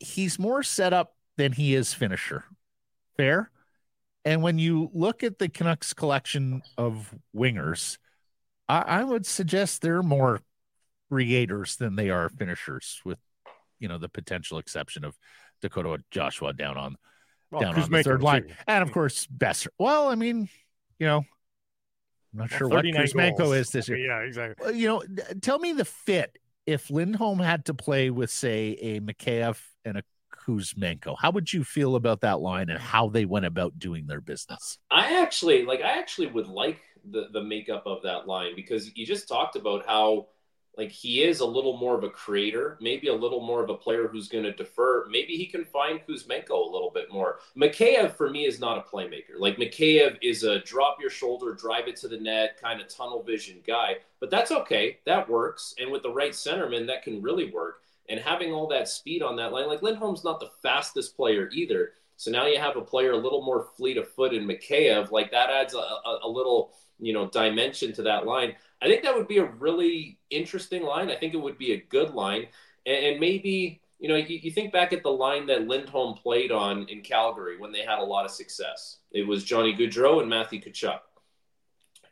He's more set up than he is finisher. Fair? And when you look at the Canucks collection of wingers, I, I would suggest they're more creators than they are finishers, with, you know, the potential exception of Dakota Joshua down on, well, down on the third line. Too. And, of course, Boeser. Well, I mean, you know, I'm not sure what Kuzmenko is this year. Yeah, exactly. Well, you know, tell me the fit. If Lindholm had to play with, say, a Mikheyev and a Kuzmenko, how would you feel about that line and how they went about doing their business? I actually like. I actually would like the the makeup of that line, because you just talked about how like he is a little more of a creator, maybe a little more of a player who's going to defer. Maybe he can find Kuzmenko a little bit more. Mikheyev, for me, is not a playmaker. Like Mikheyev is a drop your shoulder, drive it to the net, kind of tunnel vision guy. But that's okay. That works. And with the right centerman, that can really work. And having all that speed on that line, like Lindholm's not the fastest player either. So now you have a player a little more fleet of foot in Mikheyev. Like that adds a, a, a little, you know, dimension to that line. I think that would be a really interesting line. I think it would be a good line. And, and maybe, you know, you, you think back at the line that Lindholm played on in Calgary when they had a lot of success. It was Johnny Gaudreau and Matthew Tkachuk.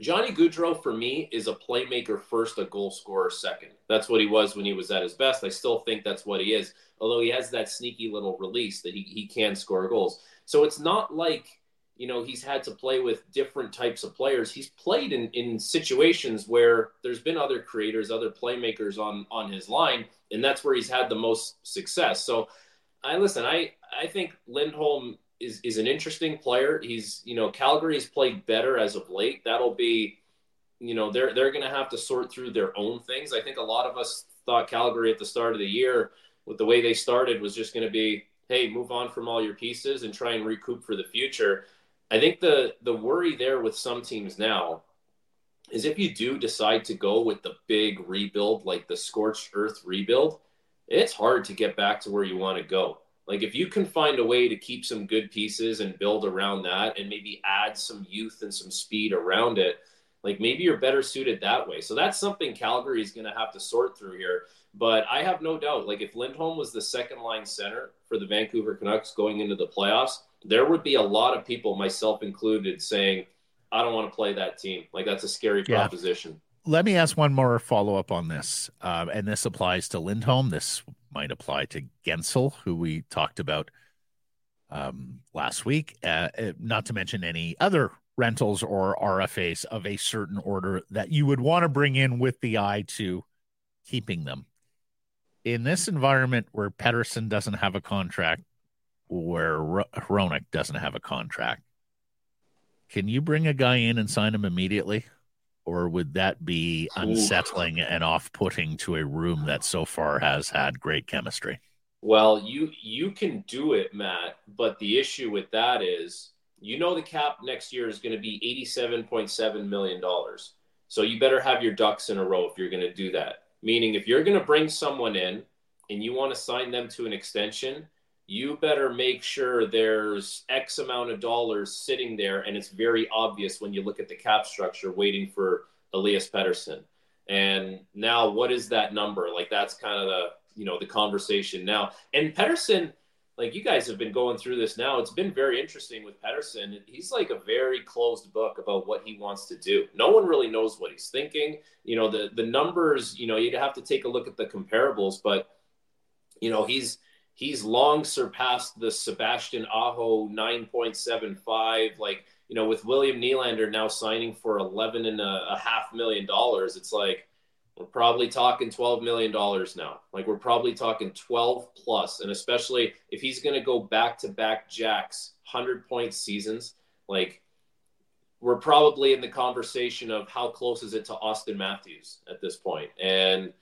Johnny Gaudreau, for me, is a playmaker first, a goal scorer second. That's what he was when he was at his best. I still think that's what he is, although he has that sneaky little release that he, he can score goals. So it's not like, you know, he's had to play with different types of players. He's played in, in situations where there's been other creators, other playmakers on, on his line, and that's where he's had the most success. So I listen, I, I think Lindholm is, is an interesting player. He's, you know, Calgary's played better as of late. That'll be, you know, they're, they're going to have to sort through their own things. I think a lot of us thought Calgary at the start of the year with the way they started was just going to be, hey, move on from all your pieces and try and recoup for the future. I think the the worry there with some teams now is if you do decide to go with the big rebuild, like the scorched earth rebuild, it's hard to get back to where you want to go. Like if you can find a way to keep some good pieces and build around that and maybe add some youth and some speed around it, like maybe you're better suited that way. So that's something Calgary is going to have to sort through here. But I have no doubt, like if Lindholm was the second line center for the Vancouver Canucks going into the playoffs, there would be a lot of people, myself included, saying, I don't want to play that team. Like, that's a scary yeah. proposition. Let me ask one more follow-up on this, um, and this applies to Lindholm. This might apply to Gensel, who we talked about um, last week, uh, not to mention any other rentals or R F As of a certain order that you would want to bring in with the eye to keeping them. In this environment where Pettersson doesn't have a contract, where Hronek doesn't have a contract, can you bring a guy in and sign him immediately? Or would that be unsettling Ooh. and off-putting to a room that so far has had great chemistry? Well, you you can do it, Matt, but the issue with that is you know the cap next year is going to be eighty-seven point seven million dollars. So you better have your ducks in a row if you're going to do that. Meaning if you're going to bring someone in and you want to sign them to an extension, you better make sure there's X amount of dollars sitting there. And it's very obvious when you look at the cap structure waiting for Elias Pettersson. And now what is that number? Like, that's kind of the, you know, the conversation now. And Pettersson, like, you guys have been going through this now. It's been very interesting with Pettersson. He's like a very closed book about what he wants to do. No one really knows what he's thinking. You know, the, the numbers, you know, you'd have to take a look at the comparables, but you know, he's, he's long surpassed the Sebastian Aho nine point seven five. Like, you know, with William Nylander now signing for eleven and a half million dollars, it's like, we're probably talking twelve million dollars now. Like, we're probably talking twelve plus. And especially if he's going to go back to back Jack's one hundred point seasons, like, we're probably in the conversation of how close is it to Austin Matthews at this point. And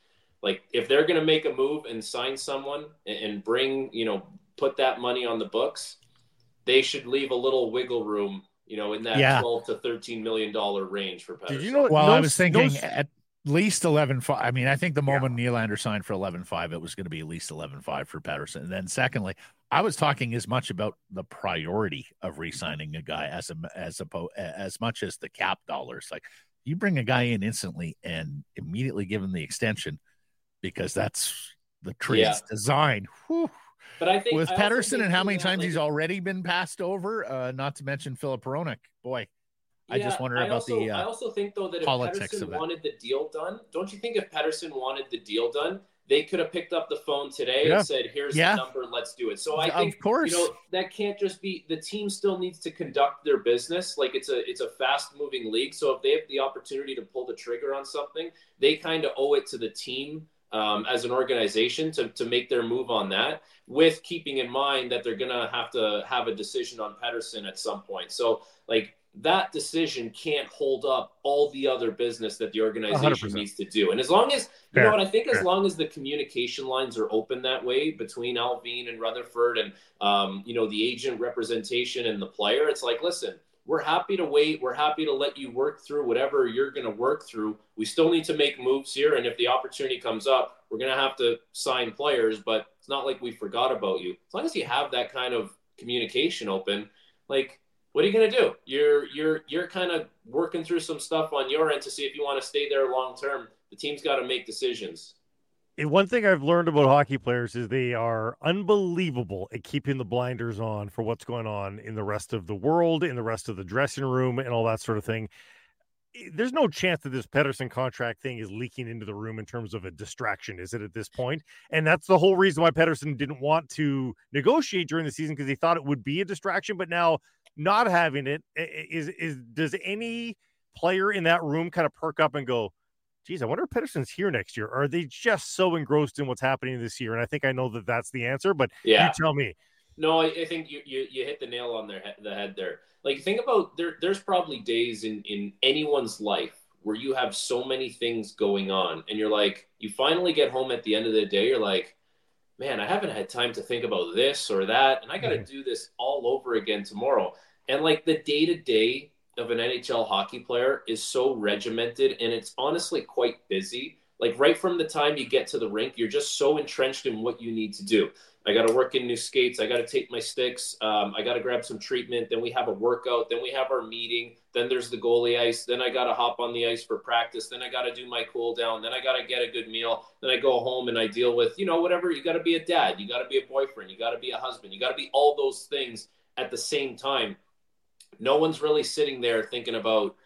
like, if they're going to make a move and sign someone and bring, you know, put that money on the books, they should leave a little wiggle room, you know, in that yeah. twelve to thirteen million dollars range for Pettersson. Did you know, well, no, I was thinking no, at least eleven five. I mean, I think the moment yeah. Nylander signed for eleven five, it was going to be at least eleven five for Pettersson. And then secondly, I was talking as much about the priority of re-signing a guy as a, as a, as much as the cap dollars. Like, you bring a guy in instantly and immediately give him the extension, because that's the trade's yeah. design. Whew. But I think with Pettersson and how many times like, he's already been passed over, uh, not to mention Filip Ronick. Boy, yeah, I just wonder I about also, the uh, I also think, though, that if Pettersson wanted the deal done, don't you think if Pettersson wanted the deal done, they could have picked up the phone today yeah. and said, here's yeah. the number, let's do it. So I think, of course. You know, that can't just be, the team still needs to conduct their business. Like, it's a, it's a fast moving league. So if they have the opportunity to pull the trigger on something, they kind of owe it to the team Um, as an organization to, to make their move on that, with keeping in mind that they're going to have to have a decision on Pettersson at some point. So like, that decision can't hold up all the other business that the organization one hundred percent needs to do. And as long as, you know what, I think as long as the communication lines are open that way between Allvin and Rutherford and, um, you know, the agent representation and the player, it's like, listen, we're happy to wait. We're happy to let you work through whatever you're going to work through. We still need to make moves here. And if the opportunity comes up, we're going to have to sign players, but it's not like we forgot about you. As long as you have that kind of communication open, like, what are you going to do? You're, you're, you're kind of working through some stuff on your end to see if you want to stay there long-term. The team's got to make decisions. And one thing I've learned about hockey players is they are unbelievable at keeping the blinders on for what's going on in the rest of the world, in the rest of the dressing room, and all that sort of thing. There's no chance that this Pettersson contract thing is leaking into the room in terms of a distraction, is it, at this point? And that's the whole reason why Pettersson didn't want to negotiate during the season, because he thought it would be a distraction. But now not having it, is is does any player in that room kind of perk up and go, geez, I wonder if Pettersson's here next year? Or are they just so engrossed in what's happening this year? And I think I know that that's the answer, but yeah. you tell me. No, I, I think you, you you hit the nail on their head, the head there. Like, think about, there. there's probably days in, in anyone's life where you have so many things going on, and you're like, you finally get home at the end of the day, you're like, man, I haven't had time to think about this or that, and I got to mm-hmm. do this all over again tomorrow. And like, the day-to-day of an N H L hockey player is so regimented, and it's honestly quite busy. Like, right from the time you get to the rink, you're just so entrenched in what you need to do. I got to work in new skates. I got to take my sticks. Um, I got to grab some treatment. Then we have a workout. Then we have our meeting. Then there's the goalie ice. Then I got to hop on the ice for practice. Then I got to do my cool down. Then I got to get a good meal. Then I go home and I deal with, you know, whatever. You got to be a dad. You got to be a boyfriend. You got to be a husband. You got to be all those things at the same time. No one's really sitting there thinking about,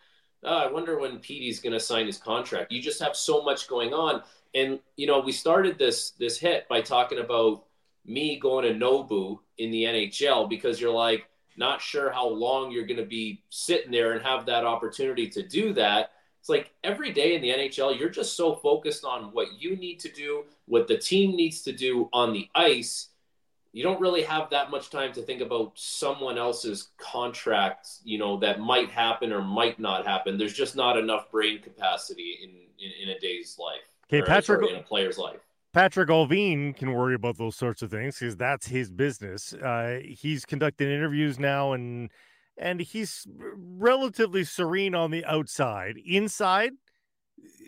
oh, I wonder when Petey's going to sign his contract. You just have so much going on. And, you know, we started this this hit by talking about me going to Nobu in the N H L, because you're like, not sure how long you're going to be sitting there and have that opportunity to do that. It's like, every day in the N H L, you're just so focused on what you need to do, what the team needs to do on the ice. You don't really have that much time to think about someone else's contract, you know, that might happen or might not happen. There's just not enough brain capacity in, in, in a day's life. Okay, or, Patrik, sorry, in a player's life. Patrik Allvin can worry about those sorts of things because that's his business. Uh, he's conducting interviews now, and and he's relatively serene on the outside. Inside,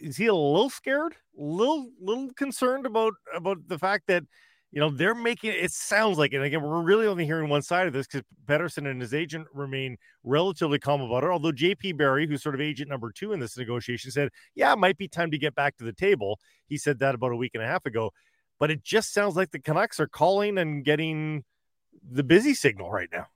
is he a little scared, little little concerned about about the fact that, you know, they're making it sounds like, and again, we're really only hearing one side of this because Pettersson and his agent remain relatively calm about it. Although J P Barry, who's sort of agent number two in this negotiation, said, yeah, it might be time to get back to the table. He said that about a week and a half ago, but it just sounds like the Canucks are calling and getting the busy signal right now.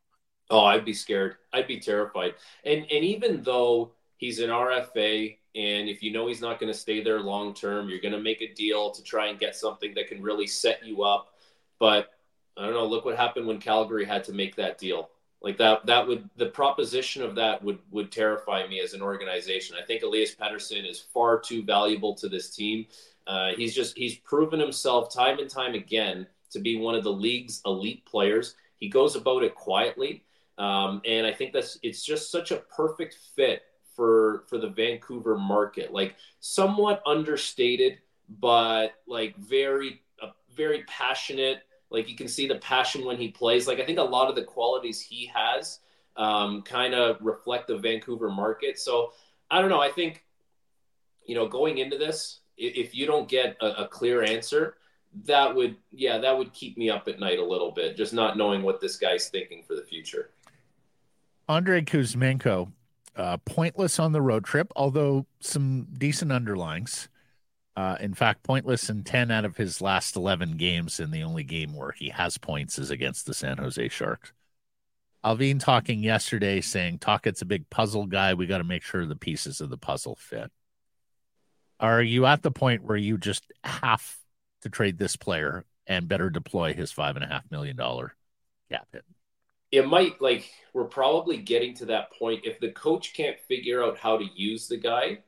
Oh, I'd be scared. I'd be terrified. And, and even though he's an R F A, and if you know he's not going to stay there long term, you're going to make a deal to try and get something that can really set you up. But I don't know, look what happened when Calgary had to make that deal. Like that, that would, the proposition of that would, would terrify me as an organization. I think Elias Pettersson is far too valuable to this team. Uh, he's just, he's proven himself time and time again to be one of the league's elite players. He goes about it quietly. Um, and I think that's, it's just such a perfect fit for for the Vancouver market, like somewhat understated, but like very, uh, very passionate. Like you can see the passion when he plays. Like I think a lot of the qualities he has um, kind of reflect the Vancouver market. So I don't know. I think, you know, going into this, if you don't get a, a clear answer, that would, yeah, that would keep me up at night a little bit, just not knowing what this guy's thinking for the future. Andrei Kuzmenko. Uh, pointless on the road trip, although some decent underlines. Uh, in fact, pointless in ten out of his last eleven games, and the only game where he has points is against the San Jose Sharks. Allvin talking yesterday, saying, Tockett's a big puzzle guy. We got to make sure the pieces of the puzzle fit. Are you at the point where you just have to trade this player and better deploy his five and a half million dollars cap hit? It might, like, we're probably getting to that point. If the coach can't figure out how to use the guy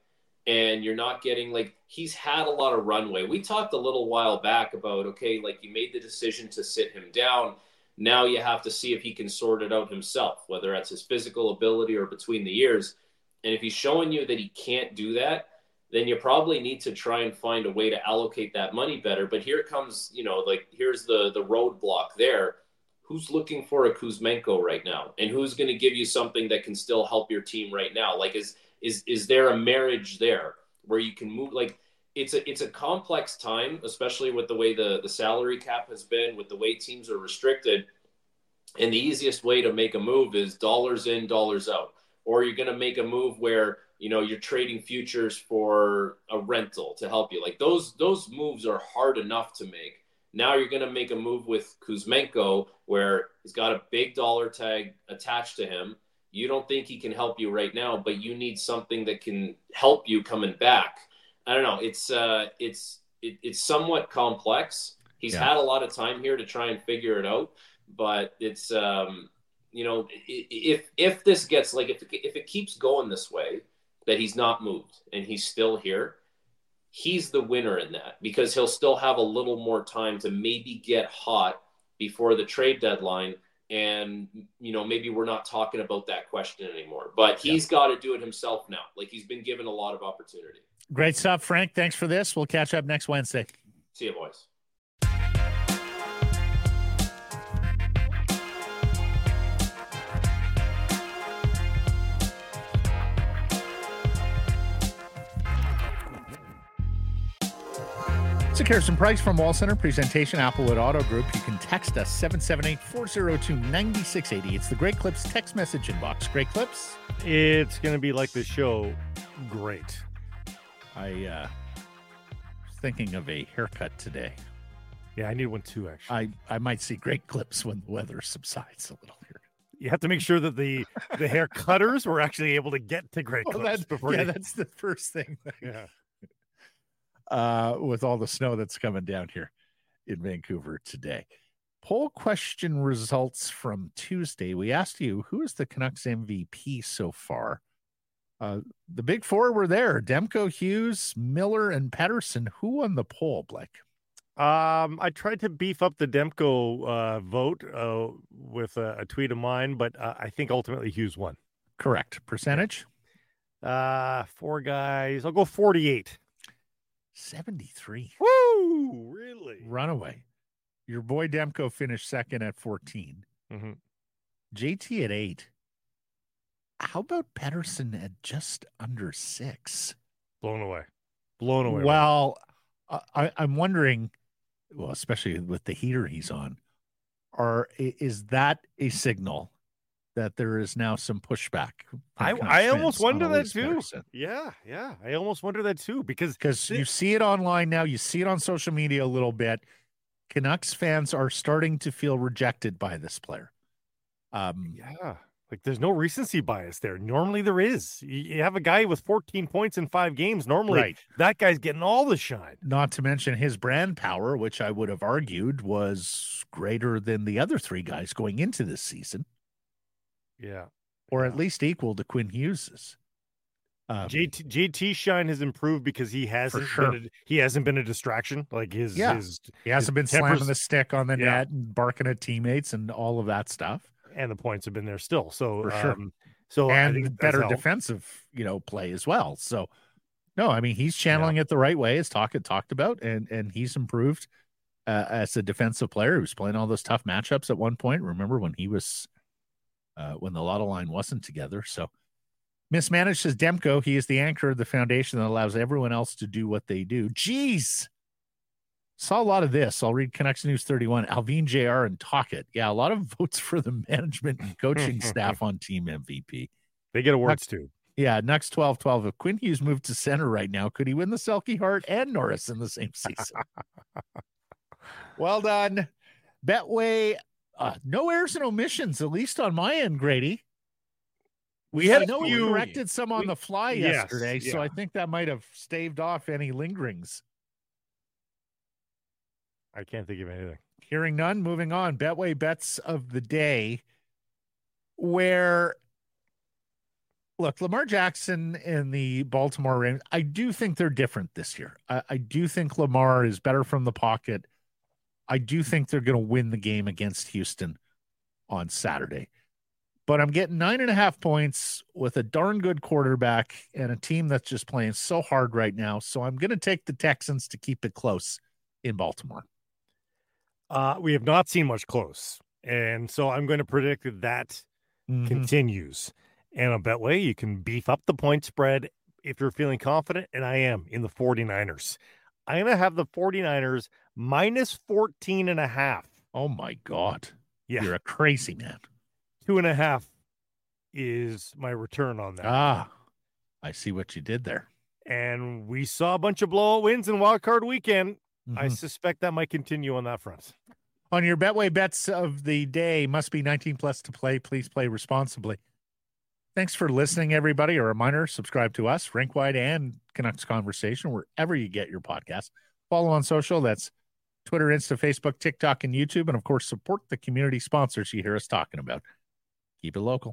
and you're not getting, like, he's had a lot of runway. We talked a little while back about, okay, like, you made the decision to sit him down. Now you have to see if he can sort it out himself, whether that's his physical ability or between the ears. And if he's showing you that he can't do that, then you probably need to try and find a way to allocate that money better. But here comes, you know, like, here's the the roadblock there. Who's looking for a Kuzmenko right now, and who's going to give you something that can still help your team right now? Like, is, is, is there a marriage there where you can move? Like, it's a, it's a complex time, especially with the way the, the salary cap has been, with the way teams are restricted. And the easiest way to make a move is dollars in, dollars out, or you're going to make a move where, you know, you're trading futures for a rental to help you. Like those, those moves are hard enough to make. Now you're going to make a move with Kuzmenko where he's got a big dollar tag attached to him. You don't think he can help you right now, but you need something that can help you coming back. I don't know. It's uh, it's it, it's somewhat complex. He's yeah. had a lot of time here to try and figure it out, but it's um, you know, if if this gets like if if it keeps going this way, that he's not moved and he's still here. He's the winner in that because he'll still have a little more time to maybe get hot before the trade deadline. And, you know, maybe we're not talking about that question anymore, but he's yeah. got to do it himself now. Like he's been given a lot of opportunity. Great stuff, Frank. Thanks for this. We'll catch up next Wednesday. See you, boys. Sekeres and Price from Wall Centre, presentation Applewood Auto Group. You can text us seven seven eight, four oh two, nine six eight oh. It's the Great Clips text message inbox. Great Clips. It's going to be like the show. Great. I uh, was thinking of a haircut today. Yeah, I need one too, actually. I, I might see Great Clips when the weather subsides a little here. You have to make sure that the, the hair cutters were actually able to get to Great well, Clips. That, before yeah, you... that's the first thing. Yeah. Uh, with all the snow that's coming down here in Vancouver today. Poll question results from Tuesday. We asked you, who is the Canucks M V P so far? Uh, the big four were there. Demko, Hughes, Miller, and Pettersson. Who won the poll, Blake? Um, I tried to beef up the Demko uh, vote uh, with a, a tweet of mine, but uh, I think ultimately Hughes won. Correct. Percentage? Uh, four guys. I'll go forty-eight. seventy-three. Woo! Really? Runaway. Your boy Demko finished second at fourteen. Mm-hmm. J T at eight. How about Pettersson at just under six? Blown away. Blown away. Well, right? I, I'm wondering, well, especially with the heater he's on, are is that a signal that there is now some pushback? I, I almost wonder that too. Person. Yeah, yeah. I almost wonder that too because because you see it online now, you see it on social media a little bit. Canucks fans are starting to feel rejected by this player. Um, yeah. Like, there's no recency bias there. Normally there is. You have a guy with fourteen points in five games. Normally, right. That guy's getting all the shine. Not to mention his brand power, which I would have argued was greater than the other three guys going into this season. Yeah. Or at least equal to Quinn Hughes's. Um, J T, J T Shine has improved because he hasn't sure. been a, he hasn't been a distraction. Like his, yeah. his he hasn't his been tempers. slamming the stick on the yeah. net and barking at teammates and all of that stuff. And the points have been there still. So, for sure. um, so and better defensive, you know, play as well. So, no, I mean, he's channeling yeah. it the right way, as Tocchet talked about, and and he's improved uh, as a defensive player who's playing all those tough matchups at one point. Remember when he was, uh, when the lotto line wasn't together. So, mismanaged says Demko. He is the anchor of the foundation that allows everyone else to do what they do. Jeez. Saw a lot of this. I'll read Canucks News thirty-one, Allvin, J R, and Tocchet. Yeah, a lot of votes for the management and coaching staff on Team M V P. They get awards Nux, too. Yeah, Nux twelve twelve. If Quinn Hughes moved to center right now, could he win the Selke, Hart and Norris in the same season? Well done. Betway, uh, no errors and omissions, at least on my end, Grady. We had no you corrected some on we, the fly yes, yesterday, yeah. so I think that might have staved off any lingerings. I can't think of anything. Hearing none, moving on. Betway bets of the day where, look, Lamar Jackson and the Baltimore Ravens, I do think they're different this year. I, I do think Lamar is better from the pocket. I do think they're going to win the game against Houston on Saturday. But I'm getting nine and a half points with a darn good quarterback and a team that's just playing so hard right now. So I'm going to take the Texans to keep it close in Baltimore. Uh, we have not seen much close. And so I'm going to predict that that mm-hmm. continues. And on Betway, you can beef up the point spread if you're feeling confident, and I am, in the 49ers. I'm going to have the 49ers minus fourteen and a half. Oh, my God. Yeah. You're a crazy man. Two and a half is my return on that. Ah, I see what you did there. And we saw a bunch of blowout wins in Wild Card Weekend. Mm-hmm. I suspect that might continue on that front. On your Betway bets of the day, must be nineteen plus to play. Please play responsibly. Thanks for listening, everybody. A reminder, subscribe to us, Rinkwide and Canucks Conversation, wherever you get your podcast. Follow on social. That's Twitter, Insta, Facebook, TikTok, and YouTube. And, of course, support the community sponsors you hear us talking about. Keep it local.